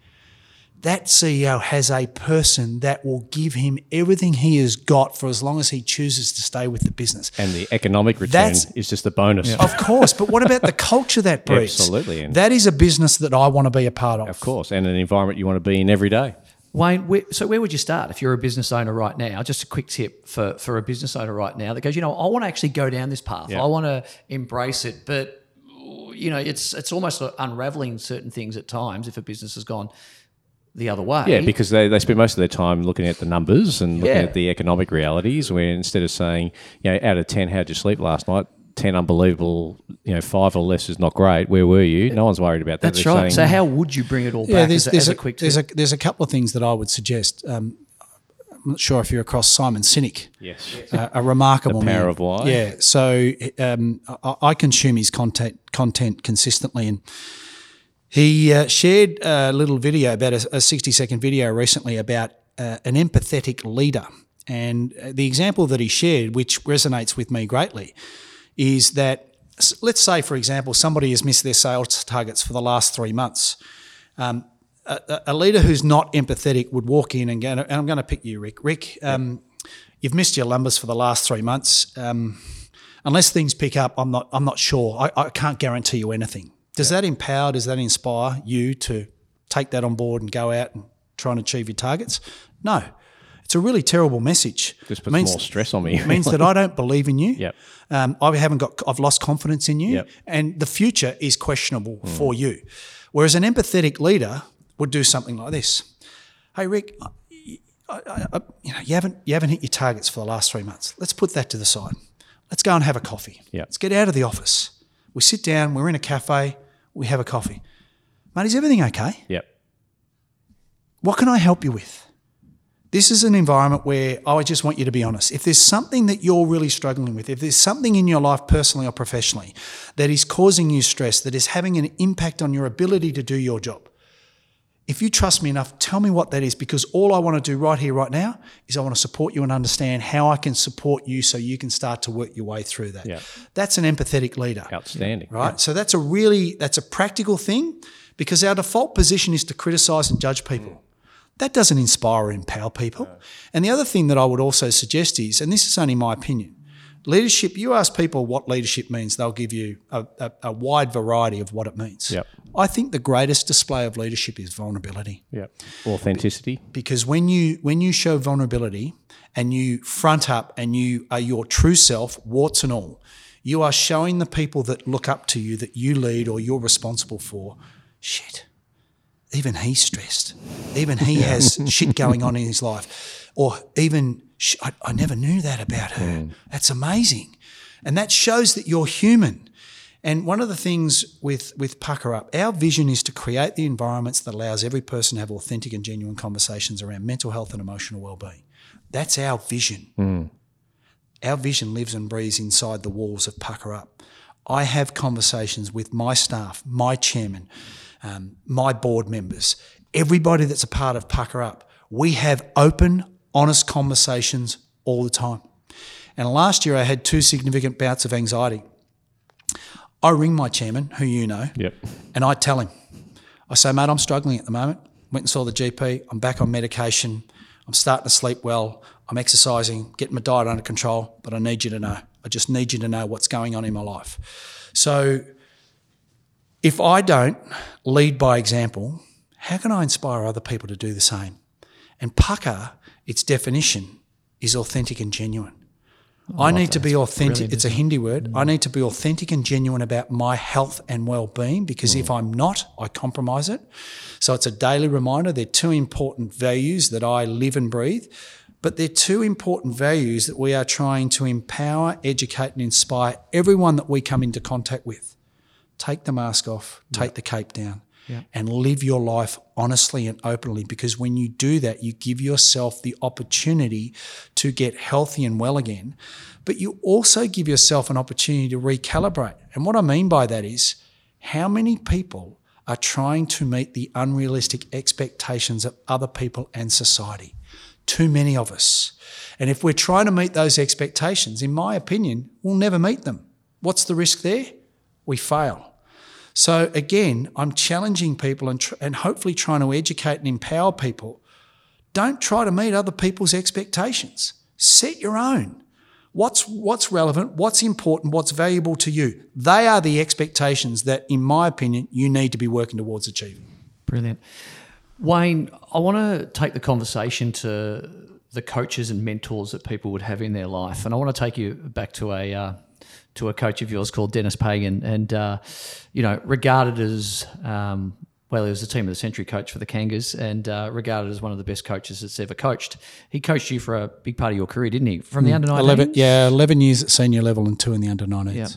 that CEO has a person that will give him everything he has got for as long as he chooses to stay with the business. And the economic return is just a bonus. Yeah. Of course, but what about the culture that breeds? Absolutely. That is a business that I want to be a part of. Of course, and an environment you want to be in every day. Wayne, so where would you start if you're a business owner right now? Just a quick tip for a business owner right now that goes, I want to actually go down this path. Yeah. I want to embrace it, but, it's almost unravelling certain things at times if a business has gone the other way. Yeah, because they spend most of their time looking at the numbers and looking at the economic realities, where instead of saying, out of 10, how'd you sleep last night? 10 unbelievable, you know, 5 or less is not great. Where were you? No one's worried about that. That's right. So how would you bring it all back as a quick tip? There's a couple of things that I would suggest. I'm not sure if you're across Simon Sinek. Yes. A remarkable man. The power of why. Yeah. So I consume his content consistently, and he shared a little video, about a 60-second video recently about an empathetic leader. And the example that he shared, which resonates with me greatly, is that, let's say, for example, somebody has missed their sales targets for the last 3 months. A leader who's not empathetic would walk in and go, and I'm going to pick you, Rick. Rick, you've missed your numbers for the last 3 months. Unless things pick up, I'm not sure. I can't guarantee you anything. Does that inspire you to take that on board and go out and try and achieve your targets? No. It's a really terrible message. This puts more stress on me. It means that I don't believe in you. Yep. I've lost confidence in you. Yep. And the future is questionable for you. Whereas an empathetic leader would do something like this. Hey, Rick, you haven't hit your targets for the last 3 months. Let's put that to the side. Let's go and have a coffee. Yep. Let's get out of the office. We sit down. We're in a cafe. We have a coffee. Mate, is everything okay? Yep. What can I help you with? This is an environment where I just want you to be honest. If there's something that you're really struggling with, if there's something in your life personally or professionally that is causing you stress, that is having an impact on your ability to do your job, if you trust me enough, tell me what that is, because all I want to do right here, right now, is I want to support you and understand how I can support you so you can start to work your way through that. Yeah. That's an empathetic leader. Outstanding. Right? Yeah. So that's a practical thing, because our default position is to criticise and judge people. That doesn't inspire or empower people. No. And the other thing that I would also suggest is, and this is only my opinion, leadership, you ask people what leadership means, they'll give you a wide variety of what it means. Yep. I think the greatest display of leadership is vulnerability. Yep. Authenticity. Because when you show vulnerability and you front up and you are your true self, warts and all, you are showing the people that look up to you, that you lead or you're responsible for, shit. Even he's stressed. Even he has shit going on in his life. Or even, I never knew that about her. Mm. That's amazing. And that shows that you're human. And one of the things with Pucker Up, our vision is to create the environments that allows every person to have authentic and genuine conversations around mental health and emotional well-being. That's our vision. Mm. Our vision lives and breathes inside the walls of Pucker Up. I have conversations with my staff, my chairman, my board members, everybody that's a part of Pucker Up. We have open, honest conversations all the time. And last year I had 2 significant bouts of anxiety. I ring my chairman, who you know, yep, and I tell him. I say, mate, I'm struggling at the moment. Went and saw the GP. I'm back on medication. I'm starting to sleep well. I'm exercising, getting my diet under control, but I need you to know. I just need you to know what's going on in my life. So if I don't lead by example, how can I inspire other people to do the same? And Pucker, its definition is authentic and genuine. I need to be authentic. It's a Hindi word. I need to be authentic and genuine about my health and well-being, because if I'm not, I compromise it. So it's a daily reminder. They're 2 important values that I live and breathe, but they're 2 important values that we are trying to empower, educate and inspire everyone that we come into contact with. Take the mask off, take the cape down, and live your life honestly and openly, because when you do that, you give yourself the opportunity to get healthy and well again, but you also give yourself an opportunity to recalibrate. And what I mean by that is, how many people are trying to meet the unrealistic expectations of other people and society? Too many of us. And if we're trying to meet those expectations, in my opinion, we'll never meet them. What's the risk there? We fail. So again, I'm challenging people and hopefully trying to educate and empower people. Don't try to meet other people's expectations. Set your own. What's relevant, what's important, what's valuable to you. They are the expectations that, in my opinion, you need to be working towards achieving. Brilliant. Wayne, I want to take the conversation to the coaches and mentors that people would have in their life, and I want to take you back to a coach of yours called Dennis Pagan, and regarded as Well, he was a team of the century coach for the Kangas and regarded as one of the best coaches that's ever coached. He coached you for a big part of your career, didn't he? From the under-19s? 11 years at senior level and 2 in the under-19s. Yeah.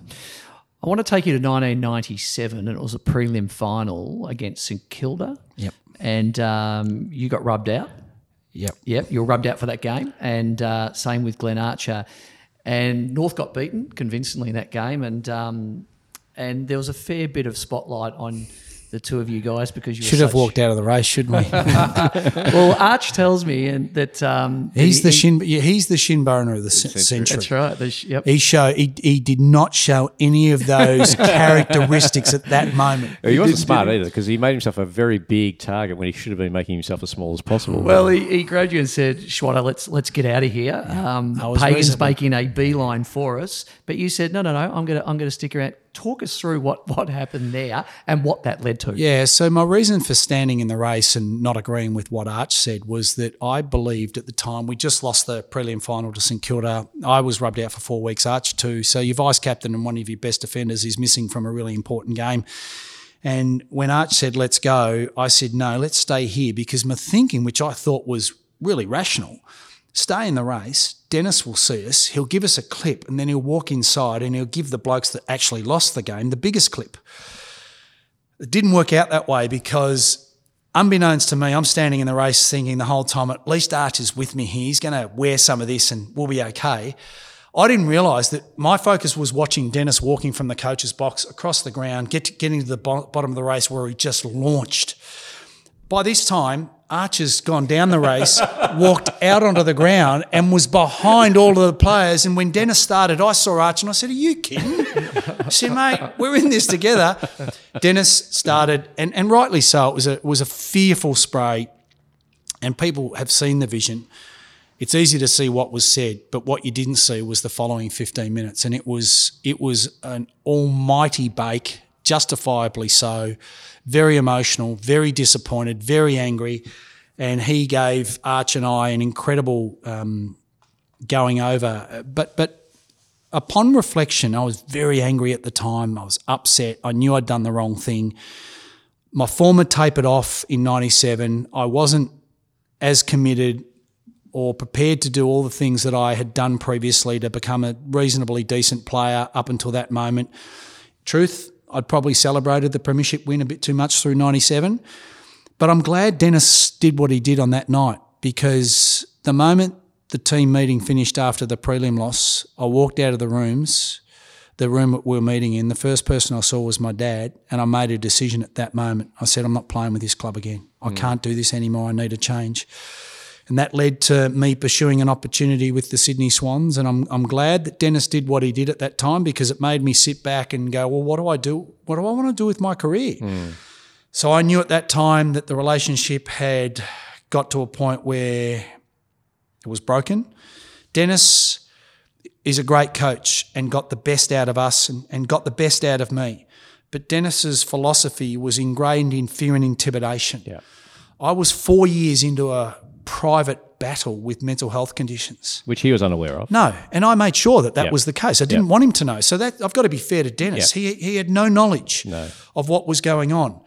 I want to take you to 1997, and it was a prelim final against St Kilda. Yep. And you got rubbed out. Yep, you were rubbed out for that game, and same with Glenn Archer. And North got beaten convincingly in that game, and there was a fair bit of spotlight on the two of you guys because you should have walked out of the race, shouldn't we? Well, Arch tells me that he's the shin boner of the century. That's right. He did not show any of those characteristics at that moment. He wasn't smart either because he made himself a very big target when he should have been making himself as small as possible. Well, he grabbed you and said, "Schwatta, let's get out of here." Yeah, Pagan's making a beeline for us, but you said, "No, I'm gonna stick around." Talk us through what happened there and what that led to. Yeah, so my reason for standing in the race and not agreeing with what Arch said was that I believed at the time we just lost the prelim final to St Kilda. I was rubbed out for 4 weeks, Arch too. So your vice-captain and one of your best defenders is missing from a really important game. And when Arch said, let's go, I said, no, let's stay here because my thinking, which I thought was really rational, stay in the race, Dennis will see us, he'll give us a clip and then he'll walk inside and he'll give the blokes that actually lost the game the biggest clip. It didn't work out that way because unbeknownst to me, I'm standing in the race thinking the whole time, at least Arch is with me here, he's going to wear some of this and we'll be okay. I didn't realise that my focus was watching Dennis walking from the coach's box across the ground, getting to the bottom of the race where he just launched. By this time, Archer's gone down the race, walked out onto the ground and was behind all of the players. And when Dennis started, I saw Arch and I said, are you kidding? I said, mate, we're in this together. Dennis started, and rightly so, it was a fearful spray and people have seen the vision. It's easy to see what was said, but what you didn't see was the following 15 minutes. And it was an almighty bake, justifiably so, very emotional, very disappointed, very angry, and he gave Arch and I an incredible going over. But upon reflection, I was very angry at the time. I was upset. I knew I'd done the wrong thing. My form had tapered off in 97. I wasn't as committed or prepared to do all the things that I had done previously to become a reasonably decent player up until that moment. Truth, I'd probably celebrated the premiership win a bit too much through 97. But I'm glad Dennis did what he did on that night because the moment the team meeting finished after the prelim loss, I walked out of the room that we were meeting in. The first person I saw was my dad and I made a decision at that moment. I said, I'm not playing with this club again. I can't do this anymore. I need a change. And that led to me pursuing an opportunity with the Sydney Swans, and I'm glad that Dennis did what he did at that time because it made me sit back and go, well, what do I do? What do I want to do with my career? Mm. So I knew at that time that the relationship had got to a point where it was broken. Dennis is a great coach and got the best out of us and got the best out of me. But Dennis's philosophy was ingrained in fear and intimidation. Yeah. I was 4 years into a private battle with mental health conditions. Which he was unaware of. No, and I made sure that was the case. I didn't want him to know. So that I've got to be fair to Dennis. Yep. He had no knowledge of what was going on.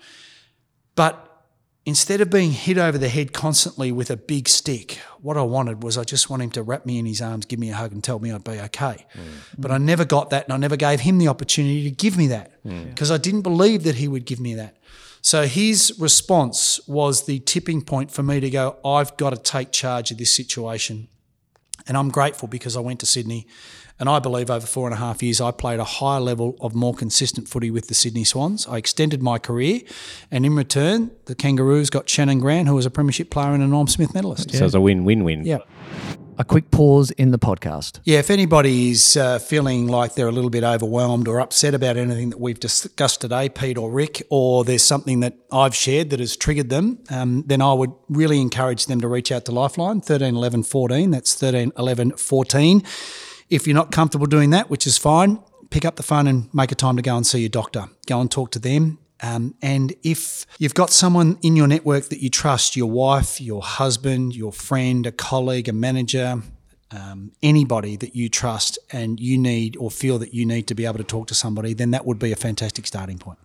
But instead of being hit over the head constantly with a big stick, what I wanted was I just want him to wrap me in his arms, give me a hug and tell me I'd be okay. Mm. But I never got that and I never gave him the opportunity to give me that because I didn't believe that he would give me that. So his response was the tipping point for me to go, I've got to take charge of this situation. And I'm grateful because I went to Sydney and I believe over 4.5 years I played a higher level of more consistent footy with the Sydney Swans. I extended my career and in return the Kangaroos got Shannon Grant, who was a premiership player and a Norm Smith medalist. So it was a win-win-win. Yeah. A quick pause in the podcast. Yeah, if anybody is feeling like they're a little bit overwhelmed or upset about anything that we've discussed today, Pete or Rick, or there's something that I've shared that has triggered them, then I would really encourage them to reach out to Lifeline, 13 11 14. That's 13 11 14. If you're not comfortable doing that, which is fine, pick up the phone and make a time to go and see your doctor. Go and talk to them. And if you've got someone in your network that you trust, your wife, your husband, your friend, a colleague, a manager, anybody that you trust and you need or feel that you need to be able to talk to somebody, then that would be a fantastic starting point.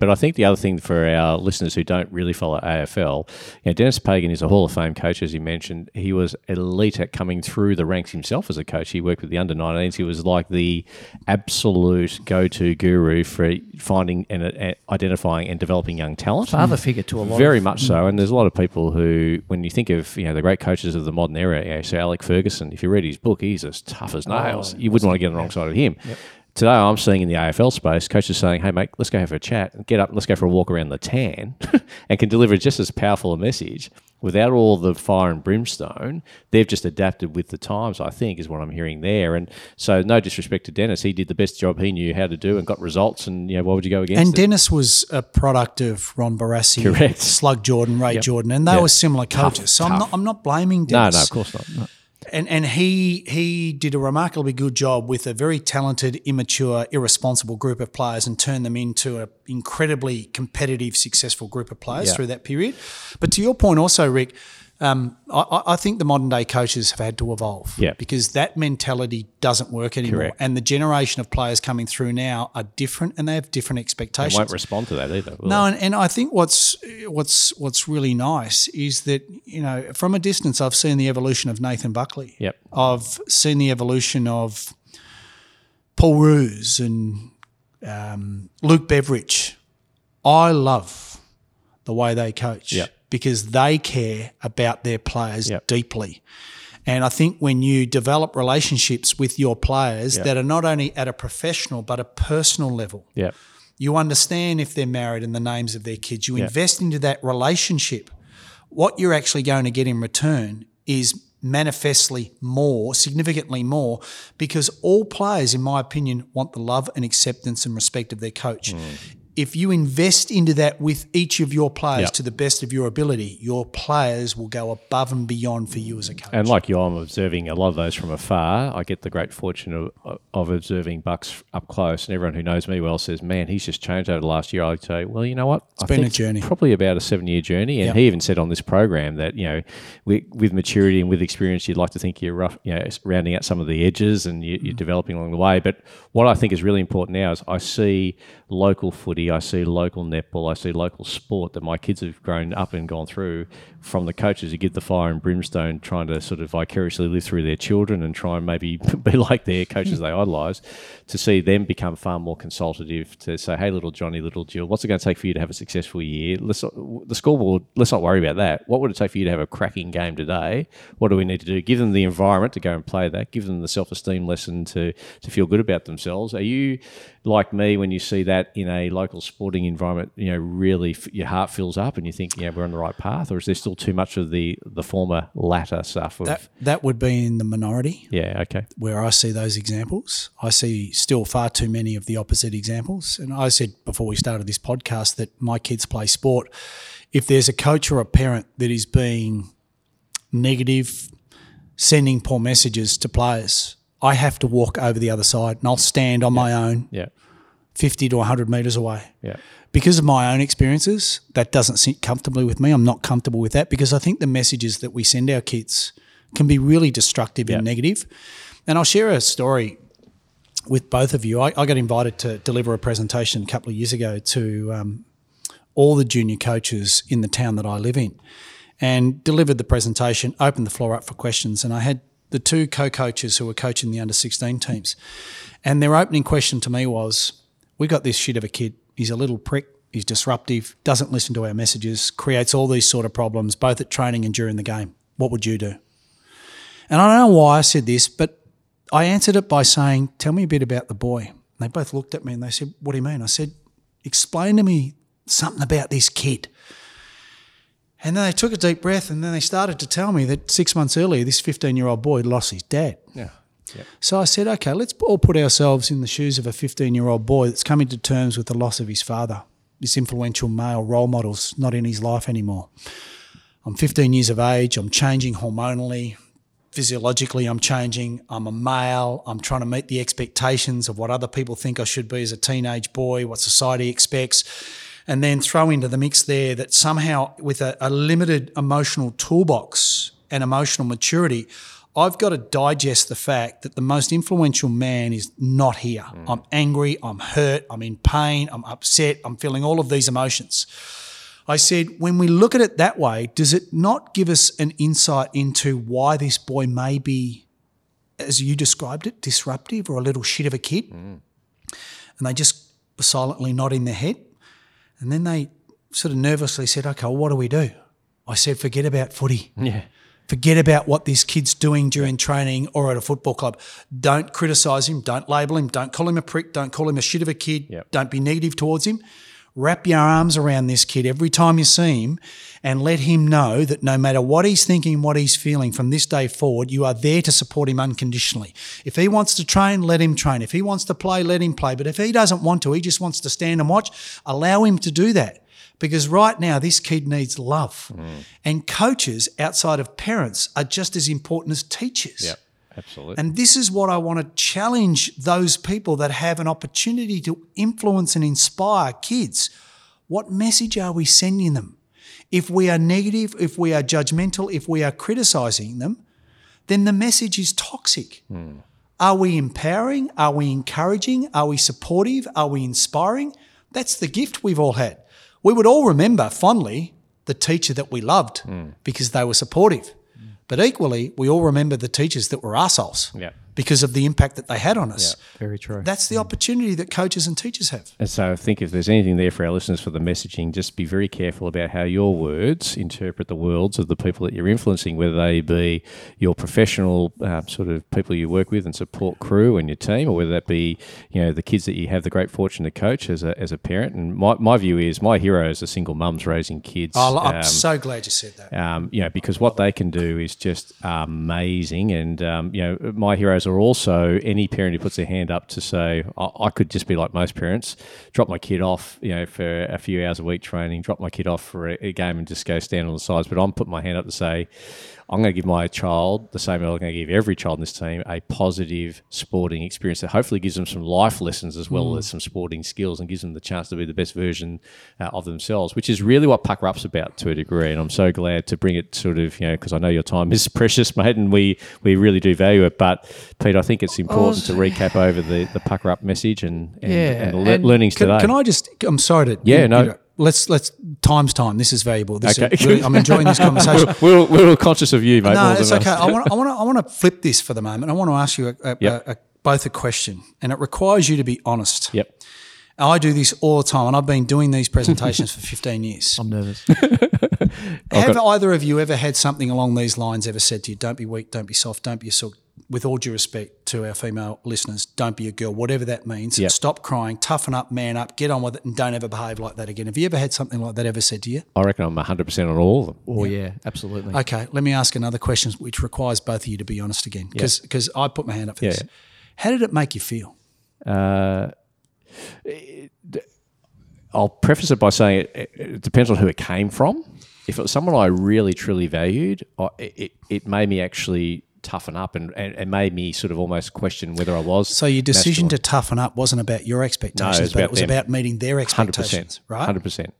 But I think the other thing for our listeners who don't really follow AFL, you know, Dennis Pagan is a Hall of Fame coach, as you mentioned. He was elite at coming through the ranks himself as a coach. He worked with the under-19s. He was like the absolute go-to guru for finding and identifying and developing young talent. Father figure to a lot. Very much so. And there's a lot of people who, when you think of, you know, the great coaches of the modern era, you know, so Alec Ferguson, if you read his book, he's as tough as nails. You wouldn't want to get on the wrong side of him. Yep. Today I'm seeing in the AFL space, coaches saying, hey, mate, let's go have a chat and get up, let's go for a walk around the tan and can deliver just as powerful a message without all the fire and brimstone. They've just adapted with the times, I think, is what I'm hearing there. And so no disrespect to Dennis. He did the best job he knew how to do and got results, and, you know, why would you go against him? And Dennis was a product of Ron Barassi, Slug Jordan, Ray Jordan, and they were similar coaches. Tough. I'm not blaming Dennis. No, of course not. No. And he did a remarkably good job with a very talented, immature, irresponsible group of players and turned them into an incredibly competitive, successful group of players through that period. But to your point also, Rick, I think the modern-day coaches have had to evolve because that mentality doesn't work anymore. Correct. And the generation of players coming through now are different and they have different expectations. They won't respond to that either. No, and I think what's really nice is that, you know, from a distance I've seen the evolution of Nathan Buckley. Yep. I've seen the evolution of Paul Roos and Luke Beveridge. I love the way they coach. Yep. Because they care about their players deeply. And I think when you develop relationships with your players that are not only at a professional but a personal level, you understand if they're married and the names of their kids, you invest into that relationship. What you're actually going to get in return is manifestly more, significantly more, because all players, in my opinion, want the love and acceptance and respect of their coach. Mm. If you invest into that with each of your players to the best of your ability, your players will go above and beyond for you as a coach. And like you, I'm observing a lot of those from afar. I get the great fortune of observing Bucks up close, and everyone who knows me well says, man, he's just changed over the last year. I say, well, you know what? It's been a journey. Probably about a 7-year journey. And he even said on this program that, you know, with maturity and with experience, you'd like to think you're rough, you know, rounding out some of the edges and you're developing along the way. But what I think is really important now is I see local footy, I see local netball, I see local sport that my kids have grown up and gone through from the coaches who give the fire and brimstone, trying to sort of vicariously live through their children and try and maybe be like their coaches they idolise, to see them become far more consultative, to say, hey, little Johnny, little Jill, what's it going to take for you to have a successful year? The scoreboard, let's not worry about that. What would it take for you to have a cracking game today? What do we need to do? Give them the environment to go and play that. Give them the self-esteem lesson to feel good about themselves. Are you like me when you see that in a local sporting environment, you know, really your heart fills up and you think, yeah, we're on the right path? Or is there still too much of the former latter stuff? That would be in the minority. Yeah, okay. Where I see those examples. I see still far too many of the opposite examples. And I said before we started this podcast that my kids play sport. If there's a coach or a parent that is being negative, sending poor messages to players, I have to walk over the other side and I'll stand on my own. Yeah. 50 to 100 metres away. Yeah. Because of my own experiences, that doesn't sit comfortably with me. I'm not comfortable with that because I think the messages that we send our kids can be really destructive and negative. And I'll share a story with both of you. I got invited to deliver a presentation a couple of years ago to all the junior coaches in the town that I live in, and delivered the presentation, opened the floor up for questions, and I had the two co-coaches who were coaching the under-16 teams. And their opening question to me was, we got this shit of a kid. He's a little prick. He's disruptive, doesn't listen to our messages, creates all these sort of problems, both at training and during the game. What would you do? And I don't know why I said this, but I answered it by saying, tell me a bit about the boy. And they both looked at me and they said, what do you mean? I said, explain to me something about this kid. And then they took a deep breath and then they started to tell me that 6 months earlier, this 15-year-old boy lost his dad. Yeah. Yep. So I said, okay, let's all put ourselves in the shoes of a 15-year-old boy that's coming to terms with the loss of his father. This influential male role model's not in his life anymore. I'm 15 years of age. I'm changing hormonally. Physiologically, I'm changing. I'm a male. I'm trying to meet the expectations of what other people think I should be as a teenage boy, what society expects, and then throw into the mix there that somehow with a limited emotional toolbox and emotional maturity, I've got to digest the fact that the most influential man is not here. Mm. I'm angry, I'm hurt, I'm in pain, I'm upset, I'm feeling all of these emotions. I said, when we look at it that way, does it not give us an insight into why this boy may be, as you described it, disruptive or a little shit of a kid? Mm. And they just were silently nodding their head. And then they sort of nervously said, okay, well, what do we do? I said, forget about footy. Yeah. Forget about what this kid's doing during training or at a football club. Don't criticise him. Don't label him. Don't call him a prick. Don't call him a shit of a kid. Yep. Don't be negative towards him. Wrap your arms around this kid every time you see him and let him know that no matter what he's thinking, what he's feeling, from this day forward, you are there to support him unconditionally. If he wants to train, let him train. If he wants to play, let him play. But if he doesn't want to, he just wants to stand and watch, allow him to do that. Because right now this kid needs love. Mm. And coaches outside of parents are just as important as teachers. Yeah, absolutely. And this is what I want to challenge those people that have an opportunity to influence and inspire kids. What message are we sending them? If we are negative, if we are judgmental, if we are criticising them, then the message is toxic. Mm. Are we empowering? Are we encouraging? Are we supportive? Are we inspiring? That's the gift we've all had. We would all remember fondly the teacher that we loved because they were supportive. Mm. But equally, we all remember the teachers that were arseholes because of the impact that they had on us. Yeah, very true. That's the opportunity that coaches and teachers have. And so I think if there's anything there for our listeners for the messaging, just be very careful about how your words interpret the worlds of the people that you're influencing, whether they be your professional sort of people you work with and support crew and your team, or whether that be, you know, the kids that you have the great fortune to coach as a parent. And my view is my heroes are single mums raising kids. Oh, I'm so glad you said that. You know, because what they can do is just amazing. And, you know, my heroes are also any parent who puts their hand up to say, I could just be like most parents, drop my kid off, you know, for a few hours a week training, drop my kid off for a game and just go stand on the sides. But I'm putting my hand up to say, I'm going to give my child, the same way I'm going to give every child in this team, a positive sporting experience that hopefully gives them some life lessons as well as some sporting skills and gives them the chance to be the best version of themselves, which is really what Pucker Up's about to a degree. And I'm so glad to bring it sort of, you know, because I know your time is precious, mate, and we really do value it. But, Pete, I think it's important to recap over the Pucker Up message and learnings today. Can I just – I'm sorry to – Let's time. This is valuable. I'm enjoying this conversation. We're all conscious of you, mate. No, it's okay. I want to flip this for the moment. I want to ask you both a question, and it requires you to be honest. Yep. I do this all the time, and I've been doing these presentations for 15 years. I'm nervous. Have either of you ever had something along these lines ever said to you? Don't be weak. Don't be soft. Don't be a sook. With all due respect to our female listeners, don't be a girl, whatever that means. Yep. Stop crying, toughen up, man up, get on with it, and don't ever behave like that again. Have you ever had something like that ever said to you? I reckon I'm 100% on all of them. Oh, yeah, absolutely. Okay, let me ask another question which requires both of you to be honest again because I put my hand up for this. How did it make you feel? I'll preface it by saying it depends on who it came from. If it was someone I really, truly valued, it made me actually – toughen up and made me sort of almost question whether I was. So your decision to toughen up wasn't about your expectations, it was about meeting their expectations, 100%, right? 100%.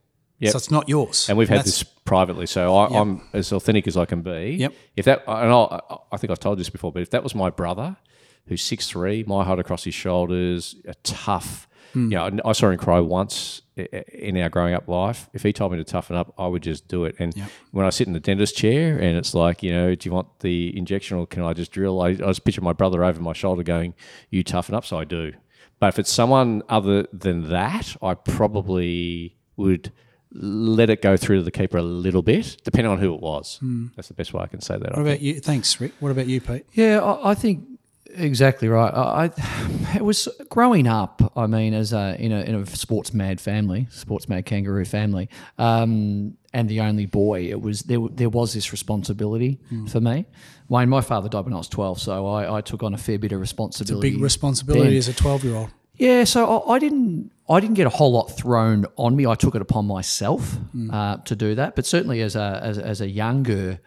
Yep. So it's not yours. And we've had this privately, so I'm as authentic as I can be. Yep. If that, and I think I've told you this before, but if that was my brother, who's 6'3", my height across his shoulders, a tough, you know, I saw him cry once in our growing up life. If he told me to toughen up, I would just do it. And when I sit in the dentist chair and it's like, you know, do you want the injection or can I just drill? I was picturing my brother over my shoulder going, you toughen up, so I do. But if it's someone other than that, I probably would let it go through to the keeper a little bit, depending on who it was. Mm. That's the best way I can say that. What about you? Thanks, Rick. What about you, Pete? Yeah, I think exactly right. It was growing up. I mean, as in a sports mad kangaroo family, and the only boy. It was there was this responsibility for me. Wayne, my father died when I was 12, so I took on a fair bit of responsibility. It's a big responsibility as a 12-year-old. Yeah, so I didn't get a whole lot thrown on me. I took it upon myself to do that. But certainly as a younger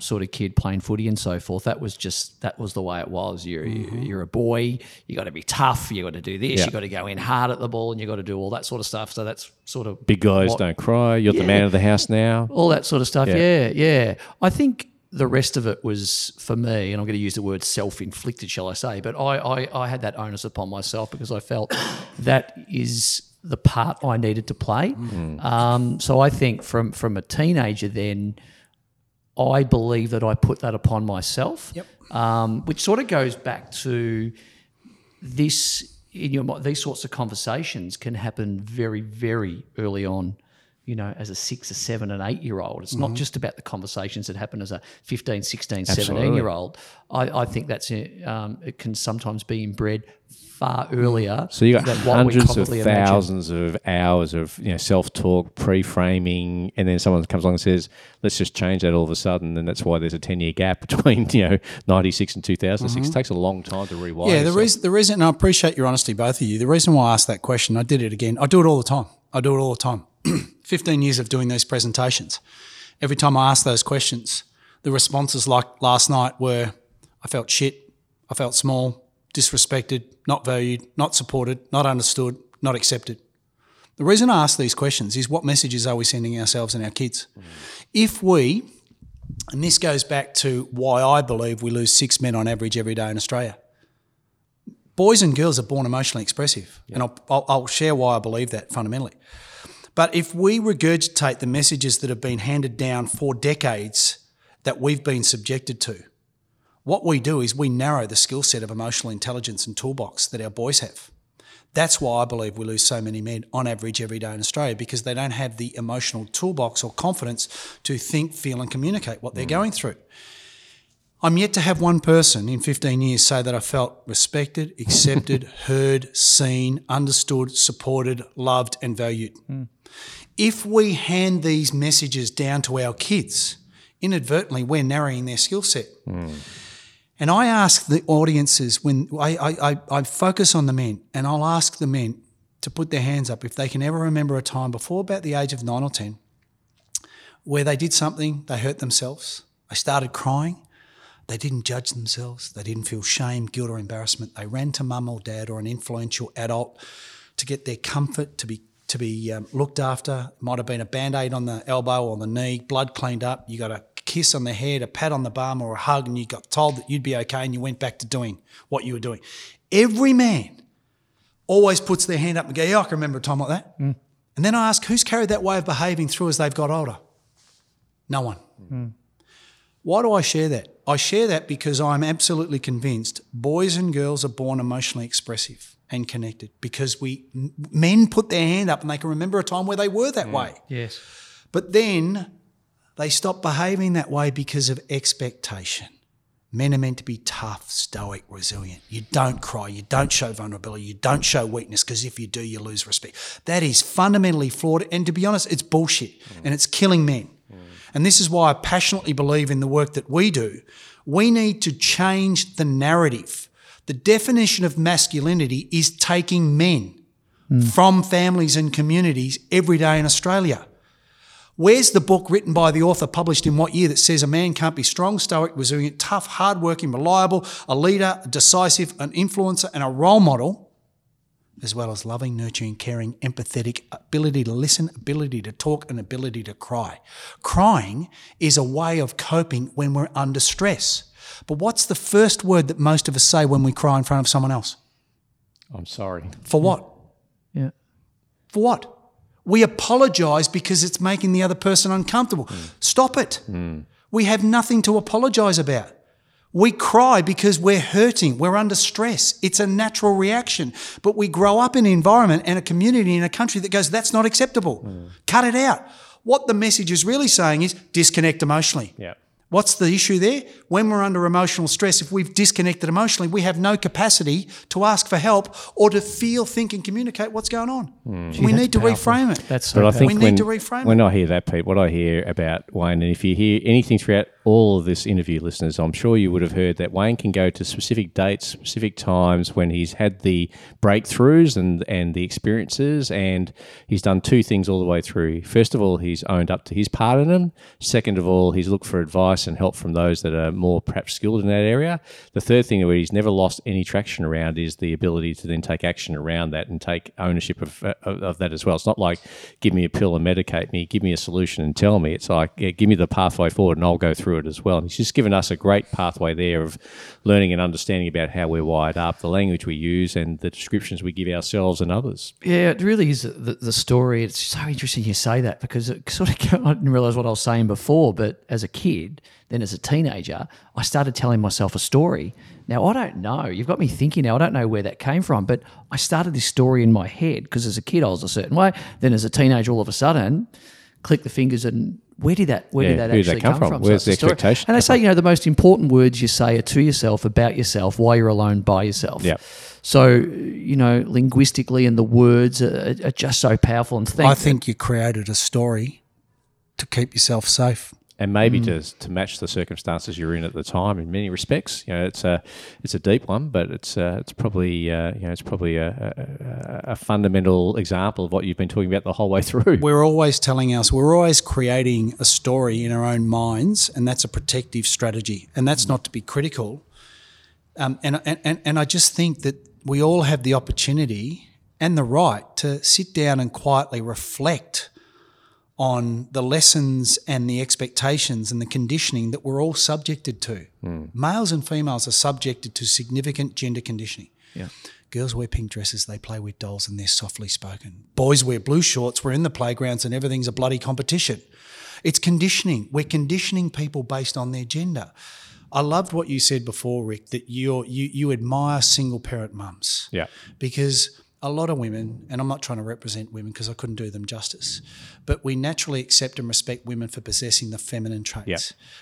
sort of kid playing footy and so forth, that was the way it was. You're a boy, you got to be tough, you got to do this, you got to go in hard at the ball, and you got to do all that sort of stuff. So that's sort of big guys don't cry. You're the man of the house now. All that sort of stuff. Yeah. I think the rest of it was, for me, and I'm going to use the word self-inflicted, shall I say, but I had that onus upon myself because I felt that is the part I needed to play. Mm. So I think from a teenager then, I believe that I put that upon myself, yep. Which sort of goes back to this. In your mind, these sorts of conversations can happen very, very early on, you know, as a 6, a 7, an 8-year-old. It's mm-hmm. not just about the conversations that happen as a 15, 16, Absolutely. 17-year-old. I think that's it can sometimes be inbred far earlier. So you got hundreds of thousands of hours of, you know, self-talk, pre-framing, and then someone comes along and says, let's just change that all of a sudden, and that's why there's a 10-year gap between, you know, 96 and 2006. Mm-hmm. It takes a long time to rewire. Yeah, the reason, and I appreciate your honesty, both of you, the reason why I asked that question, I did it again. I do it all the time. 15 years of doing these presentations. Every time I ask those questions, the responses like last night were, I felt shit, I felt small, disrespected, not valued, not supported, not understood, not accepted. The reason I ask these questions is what messages are we sending ourselves and our kids? Mm. If we, and this goes back to why I believe we lose 6 men on average every day in Australia. Boys and girls are born emotionally expressive, yep. and I'll share why I believe that fundamentally. But if we regurgitate the messages that have been handed down for decades that we've been subjected to, what we do is we narrow the skill set of emotional intelligence and toolbox that our boys have. That's why I believe we lose so many men on average every day in Australia, because they don't have the emotional toolbox or confidence to think, feel and communicate what they're going through. I'm yet to have one person in 15 years say that I felt respected, accepted, heard, seen, understood, supported, loved and valued. Mm. If we hand these messages down to our kids, inadvertently we're narrowing their skill set. Mm. And I ask the audiences when I focus on the men, and I'll ask the men to put their hands up if they can ever remember a time before about the age of 9 or 10 where they did something, they hurt themselves, they started crying, they didn't judge themselves, they didn't feel shame, guilt or embarrassment. They ran to mum or dad or an influential adult to get their comfort, to be looked after. It might have been a Band-Aid on the elbow or on the knee, blood cleaned up, you got a kiss on the head, a pat on the bum or a hug, and you got told that you'd be okay and you went back to doing what you were doing. Every man always puts their hand up and goes, yeah, I can remember a time like that. Mm. And then I ask, who's carried that way of behaving through as they've got older? No one. Mm. Why do I share that? I share that because I'm absolutely convinced boys and girls are born emotionally expressive and connected because men put their hand up and they can remember a time where they were that way. Yes. But then they stop behaving that way because of expectation. Men are meant to be tough, stoic, resilient. You don't cry, you don't show vulnerability, you don't show weakness, because if you do, you lose respect. That is fundamentally flawed, and to be honest, it's bullshit and it's killing men. Mm. And this is why I passionately believe in the work that we do. We need to change the narrative. The definition of masculinity is taking men from families and communities every day in Australia. Where's the book written by the author, published in what year, that says a man can't be strong, stoic, resilient, tough, hardworking, reliable, a leader, a decisive, an influencer and a role model, as well as loving, nurturing, caring, empathetic, ability to listen, ability to talk and ability to cry? Crying is a way of coping when we're under stress. But what's the first word that most of us say when we cry in front of someone else? I'm sorry. For what? Yeah. For what? We apologise because it's making the other person uncomfortable. Mm. Stop it. Mm. We have nothing to apologise about. We cry because we're hurting, we're under stress. It's a natural reaction. But we grow up in an environment and a community and a country that goes, that's not acceptable. Mm. Cut it out. What the message is really saying is disconnect emotionally. Yeah. What's the issue there? When we're under emotional stress, if we've disconnected emotionally, we have no capacity to ask for help or to feel, think and communicate what's going on. Mm. Gee, we need to reframe it. That's so powerful. We need to reframe it. When I hear that, Pete, what I hear about Wayne, and if you hear anything throughout all of this interview, listeners, I'm sure you would have heard that Wayne can go to specific dates, specific times when he's had the breakthroughs and the experiences, and he's done two things all the way through. First of all, he's owned up to his part in them. Second of all, he's looked for advice advice and help from those that are more perhaps skilled in that area. The third thing that he's never lost any traction around is the ability to then take action around that and take ownership of that as well. It's not like give me a pill and medicate me, give me a solution and tell me. It's like, yeah, give me the pathway forward and I'll go through it as well. And he's just given us a great pathway there of learning and understanding about how we're wired up, the language we use and the descriptions we give ourselves and others. Yeah, it really is the story. It's so interesting you say that because it sort of, I didn't realise what I was saying before, but as a kid, then as a teenager, I started telling myself a story. Now, I don't know. You've got me thinking now. I don't know where that came from, but I started this story in my head because as a kid I was a certain way. Then as a teenager, all of a sudden, click the fingers and where did that actually come from? Where's the expectation? And they say, you know, the most important words you say are to yourself, about yourself, while you're alone by yourself. Yeah. So, you know, linguistically and the words are just so powerful. And I think you created a story to keep yourself safe. And maybe to match the circumstances you're in at the time, in many respects, you know, it's a deep one, but it's probably a fundamental example of what you've been talking about the whole way through. We're always creating a story in our own minds, and that's a protective strategy, and that's not to be critical. And I just think that we all have the opportunity and the right to sit down and quietly reflect on the lessons and the expectations and the conditioning that we're all subjected to. Males and females are subjected to significant gender conditioning. Yeah. Girls wear pink dresses, they play with dolls and they're softly spoken. Boys wear blue shorts, we're in the playgrounds and everything's a bloody competition. It's conditioning. We're conditioning people based on their gender. I loved what you said before, Rick, that you admire single-parent mums. Yeah. Because a lot of women, and I'm not trying to represent women because I couldn't do them justice, but we naturally accept and respect women for possessing the feminine traits. Yep.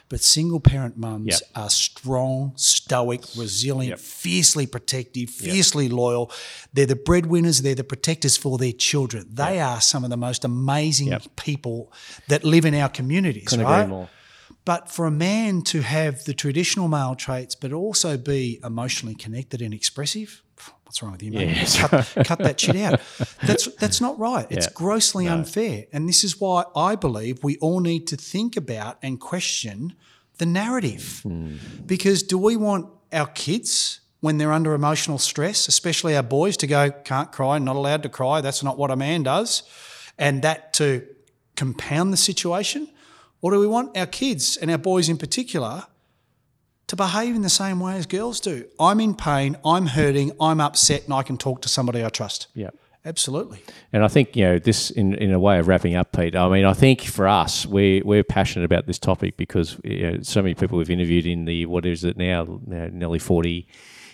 But single-parent mums are strong, stoic, resilient, fiercely protective, fiercely loyal. They're the breadwinners. They're the protectors for their children. They are some of the most amazing people that live in our communities. Couldn't agree more. But for a man to have the traditional male traits but also be emotionally connected and expressive, what's wrong with you, mate? Yeah. Cut that shit out. That's not right. It's grossly unfair. And this is why I believe we all need to think about and question the narrative. Because do we want our kids, when they're under emotional stress, especially our boys, to go, can't cry, not allowed to cry, that's not what a man does, and that to compound the situation? Or do we want our kids, and our boys in particular, to behave in the same way as girls do? I'm in pain, I'm hurting, I'm upset, and I can talk to somebody I trust. Yeah. Absolutely. And I think, you know, this in a way of wrapping up, Pete, I mean, I think for us, we're passionate about this topic because, you know, so many people we've interviewed in the, what is it now, nearly 40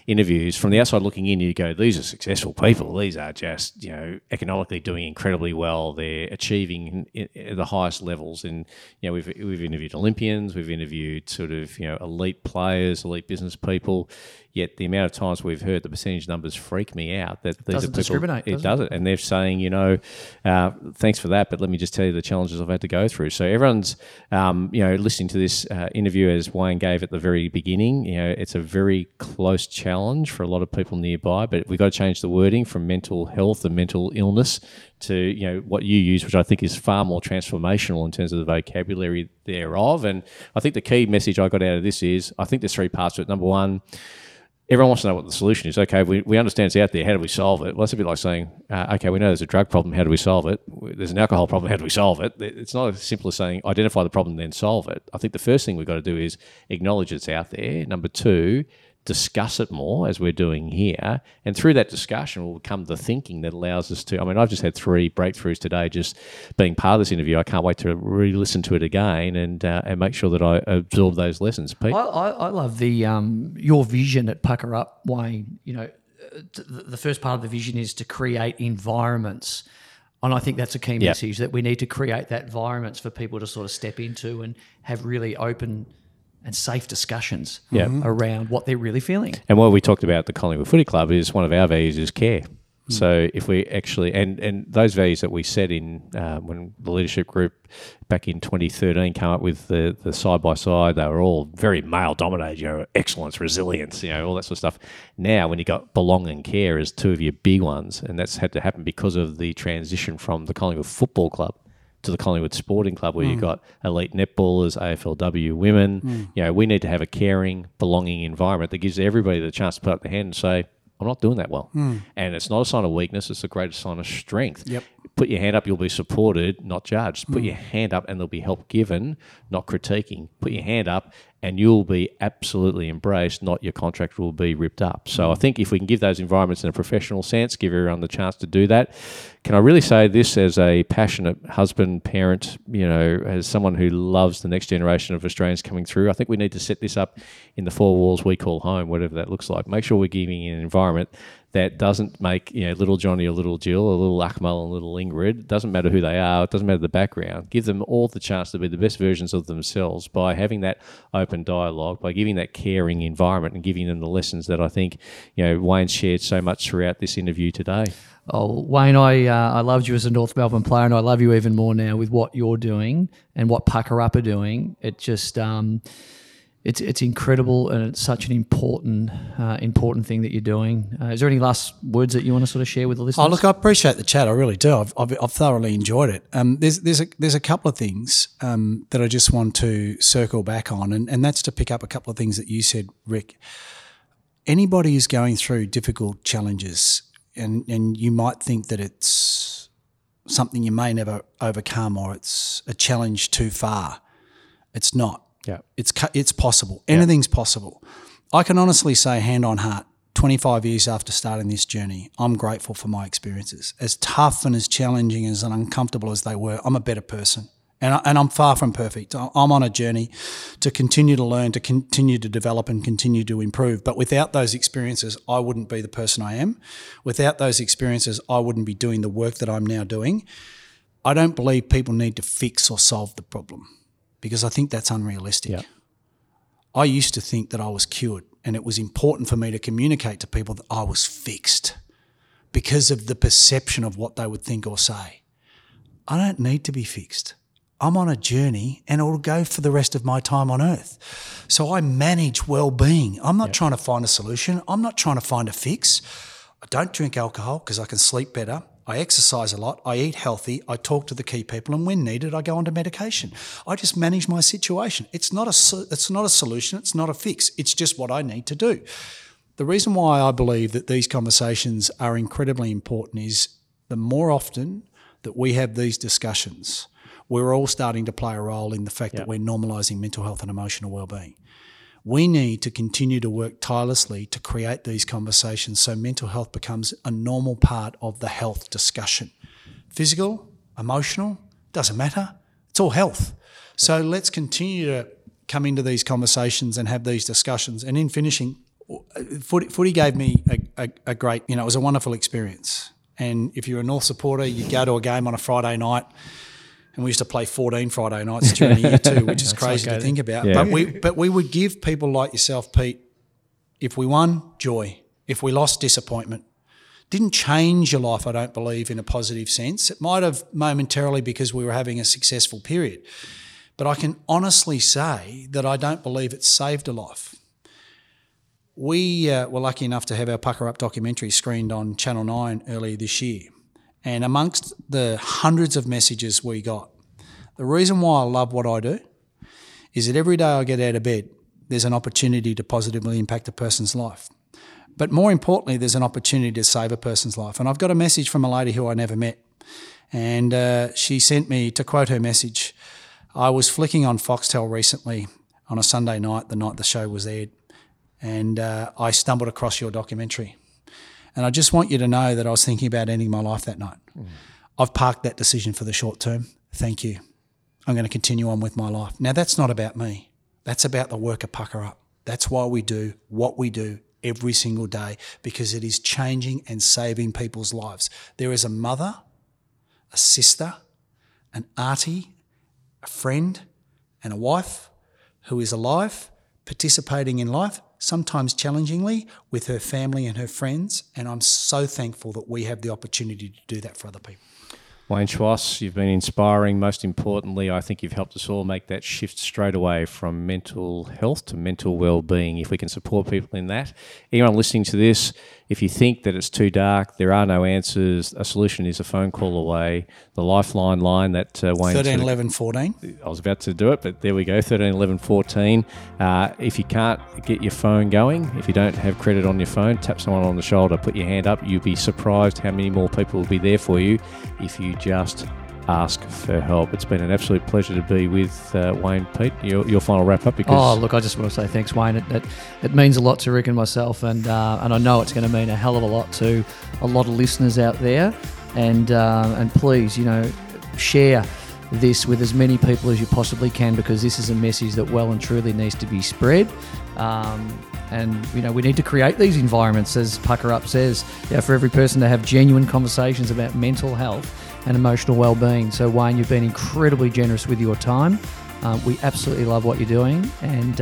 interviews, from the outside looking in, you go, these are successful people. These are just, you know, economically doing incredibly well. They're achieving the highest levels. And, you know, we've interviewed Olympians, we've interviewed sort of, you know, elite players, elite business people. Yet the amount of times we've heard the percentage numbers freak me out. That these doesn't are people, discriminate. It doesn't. And they're saying, you know, thanks for that, but let me just tell you the challenges I've had to go through. So everyone's, you know, listening to this interview as Wayne gave at the very beginning. You know, it's a very close challenge for a lot of people nearby, but we've got to change the wording from mental health and mental illness to, you know, what you use, which I think is far more transformational in terms of the vocabulary thereof. And I think the key message I got out of this is, I think there's three parts to it. Number one, everyone wants to know what the solution is. Okay, we understand it's out there. How do we solve it? Well, it's a bit like saying, okay, we know there's a drug problem. How do we solve it? There's an alcohol problem. How do we solve it? It's not as simple as saying identify the problem, then solve it. I think the first thing we've got to do is acknowledge it's out there. Number two, discuss it more, as we're doing here, and through that discussion will come the thinking that allows us to, I mean, I've just had three breakthroughs today just being part of this interview. I can't wait to re-listen to it again and make sure that I absorb those lessons. Pete? I love the your vision at Pucker Up, Wayne. You know, the first part of the vision is to create environments. And I think that's a key message, that we need to create that environments for people to sort of step into and have really open and safe discussions around what they're really feeling. And what we talked about at the Collingwood Footy Club is one of our values is care. So if we actually – and those values that we set in when the leadership group back in 2013 came up with the side-by-side, they were all very male-dominated, you know, excellence, resilience, you know, all that sort of stuff. Now when you got belong and care as two of your big ones, and that's had to happen because of the transition from the Collingwood Football Club to the Collingwood Sporting Club, where you've got elite netballers, AFLW women. You know, we need to have a caring, belonging environment that gives everybody the chance to put up their hand and say, I'm not doing that well. And it's not a sign of weakness. It's the greatest sign of strength. Yep. Put your hand up, you'll be supported, not judged. Put your hand up and there'll be help given, not critiquing. Put your hand up and you'll be absolutely embraced, not your contract will be ripped up. So I think if we can give those environments in a professional sense, give everyone the chance to do that. Can I really say this as a passionate husband, parent, you know, as someone who loves the next generation of Australians coming through? I think we need to set this up in the four walls we call home, whatever that looks like. Make sure we're giving an environment that doesn't make, you know, little Johnny or little Jill or little Akmal and little Ingrid. It doesn't matter who they are. It doesn't matter the background. Give them all the chance to be the best versions of themselves by having that open dialogue, by giving that caring environment and giving them the lessons that I think, you know, Wayne shared so much throughout this interview today. Oh, Wayne, I loved you as a North Melbourne player, and I love you even more now with what you're doing and what Pucker Up are doing. It just... It's incredible, and it's such an important thing that you're doing. Is there any last words that you want to sort of share with the listeners? Oh, look, I appreciate the chat. I really do. I've thoroughly enjoyed it. There's a couple of things that I just want to circle back on, and that's to pick up a couple of things that you said, Rick. Anybody who's going through difficult challenges, and you might think that it's something you may never overcome or it's a challenge too far, it's not. Yeah, it's possible. Anything's possible. I can honestly say, hand on heart, 25 years after starting this journey, I'm grateful for my experiences. As tough and as challenging as and uncomfortable as they were, I'm a better person, and I'm far from perfect. I'm on a journey to continue to learn, to continue to develop and continue to improve. But without those experiences, I wouldn't be the person I am. Without those experiences, I wouldn't be doing the work that I'm now doing. I don't believe people need to fix or solve the problem, because I think that's unrealistic. Yep. I used to think that I was cured, and it was important for me to communicate to people that I was fixed because of the perception of what they would think or say. I don't need to be fixed. I'm on a journey, and it'll go for the rest of my time on earth. So I manage well-being. I'm not trying to find a solution. I'm not trying to find a fix. I don't drink alcohol because I can sleep better. I exercise a lot, I eat healthy, I talk to the key people, and when needed, I go onto medication. I just manage my situation. It's not a solution, it's not a fix, it's just what I need to do. The reason why I believe that these conversations are incredibly important is the more often that we have these discussions, we're all starting to play a role in the fact that we're normalising mental health and emotional wellbeing. We need to continue to work tirelessly to create these conversations so mental health becomes a normal part of the health discussion. Physical, emotional, doesn't matter. It's all health. So let's continue to come into these conversations and have these discussions. And in finishing, footy gave me a great, you know, it was a wonderful experience. And if you're a North supporter, you go to a game on a Friday night. And we used to play 14 Friday nights during the year too, which is crazy to think about. Yeah. But we would give people like yourself, Pete, if we won, joy. If we lost, disappointment. Didn't change your life, I don't believe, in a positive sense. It might have momentarily because we were having a successful period. But I can honestly say that I don't believe it saved a life. We were lucky enough to have our Pucker Up documentary screened on Channel 9 earlier this year. And amongst the hundreds of messages we got, the reason why I love what I do is that every day I get out of bed, there's an opportunity to positively impact a person's life. But more importantly, there's an opportunity to save a person's life. And I've got a message from a lady who I never met. And she sent me, to quote her message, I was flicking on Foxtel recently on a Sunday night the show was aired, and I stumbled across your documentary. And I just want you to know that I was thinking about ending my life that night. I've parked that decision for the short term. Thank you. I'm going to continue on with my life. Now, that's not about me. That's about the work of Pucker Up. That's why we do what we do every single day, because it is changing and saving people's lives. There is a mother, a sister, an auntie, a friend, and a wife who is alive, participating in life, sometimes challengingly, with her family and her friends, and I'm so thankful that we have the opportunity to do that for other people. Wayne Schwass, you've been inspiring. Most importantly, I think you've helped us all make that shift straight away from mental health to mental well-being. If we can support people in that, anyone listening to this, If you think that it's too dark, there are no answers. A solution is a phone call away. The Lifeline line that Wayne 13 11 14. I was about to do it, but there we go. 13 11 14. If you can't get your phone going, if you don't have credit on your phone, tap someone on the shoulder, put your hand up. You'll be surprised how many more people will be there for you if you just ask for help. It's been an absolute pleasure to be with Wayne. Pete, your final wrap up. Because look, I just want to say thanks, Wayne. It means a lot to Rick and myself, and I know it's going to mean a hell of a lot to a lot of listeners out there. And please, share this with as many people as you possibly can, because this is a message that well and truly needs to be spread. And, we need to create these environments, as Pucker Up says, for every person to have genuine conversations about mental health and emotional well-being. So, Wayne, you've been incredibly generous with your time. We absolutely love what you're doing, and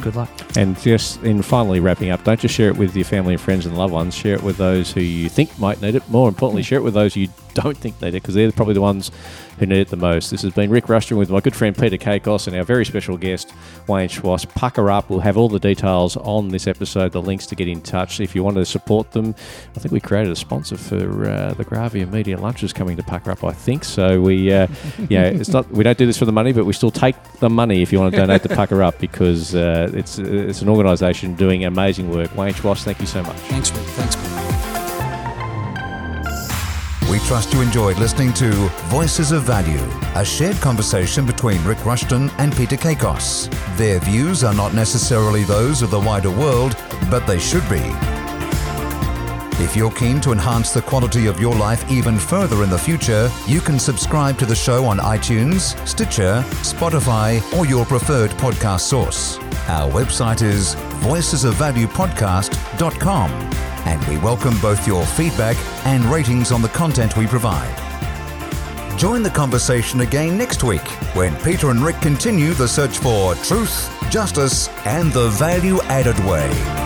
good luck. And just in finally wrapping up, don't just share it with your family and friends and loved ones. Share it with those who you think might need it. More importantly, share it with those you don't think need it, because they're probably the ones who need it the most. This has been Rick Rushton with my good friend Peter Kakos and our very special guest, Wayne Schwass. Pucker Up. We'll have all the details on this episode, the links to get in touch. If you want to support them, I think we created a sponsor for the Gravia Media Lunches coming to Pucker Up, I think. So we don't do this for the money, but we still take the money if you want to donate to Pucker Up, because it's an organisation doing amazing work. Wayne Schwass, thank you so much. Thanks, Rick. Thanks, Rick. We trust you enjoyed listening to Voices of Value, a shared conversation between Rick Rushton and Peter Kakos. Their views are not necessarily those of the wider world, but they should be. If you're keen to enhance the quality of your life even further in the future, you can subscribe to the show on iTunes, Stitcher, Spotify, or your preferred podcast source. Our website is voicesofvaluepodcast.com, and we welcome both your feedback and ratings on the content we provide. Join the conversation again next week when Peter and Rick continue the search for truth, justice, and the value-added way.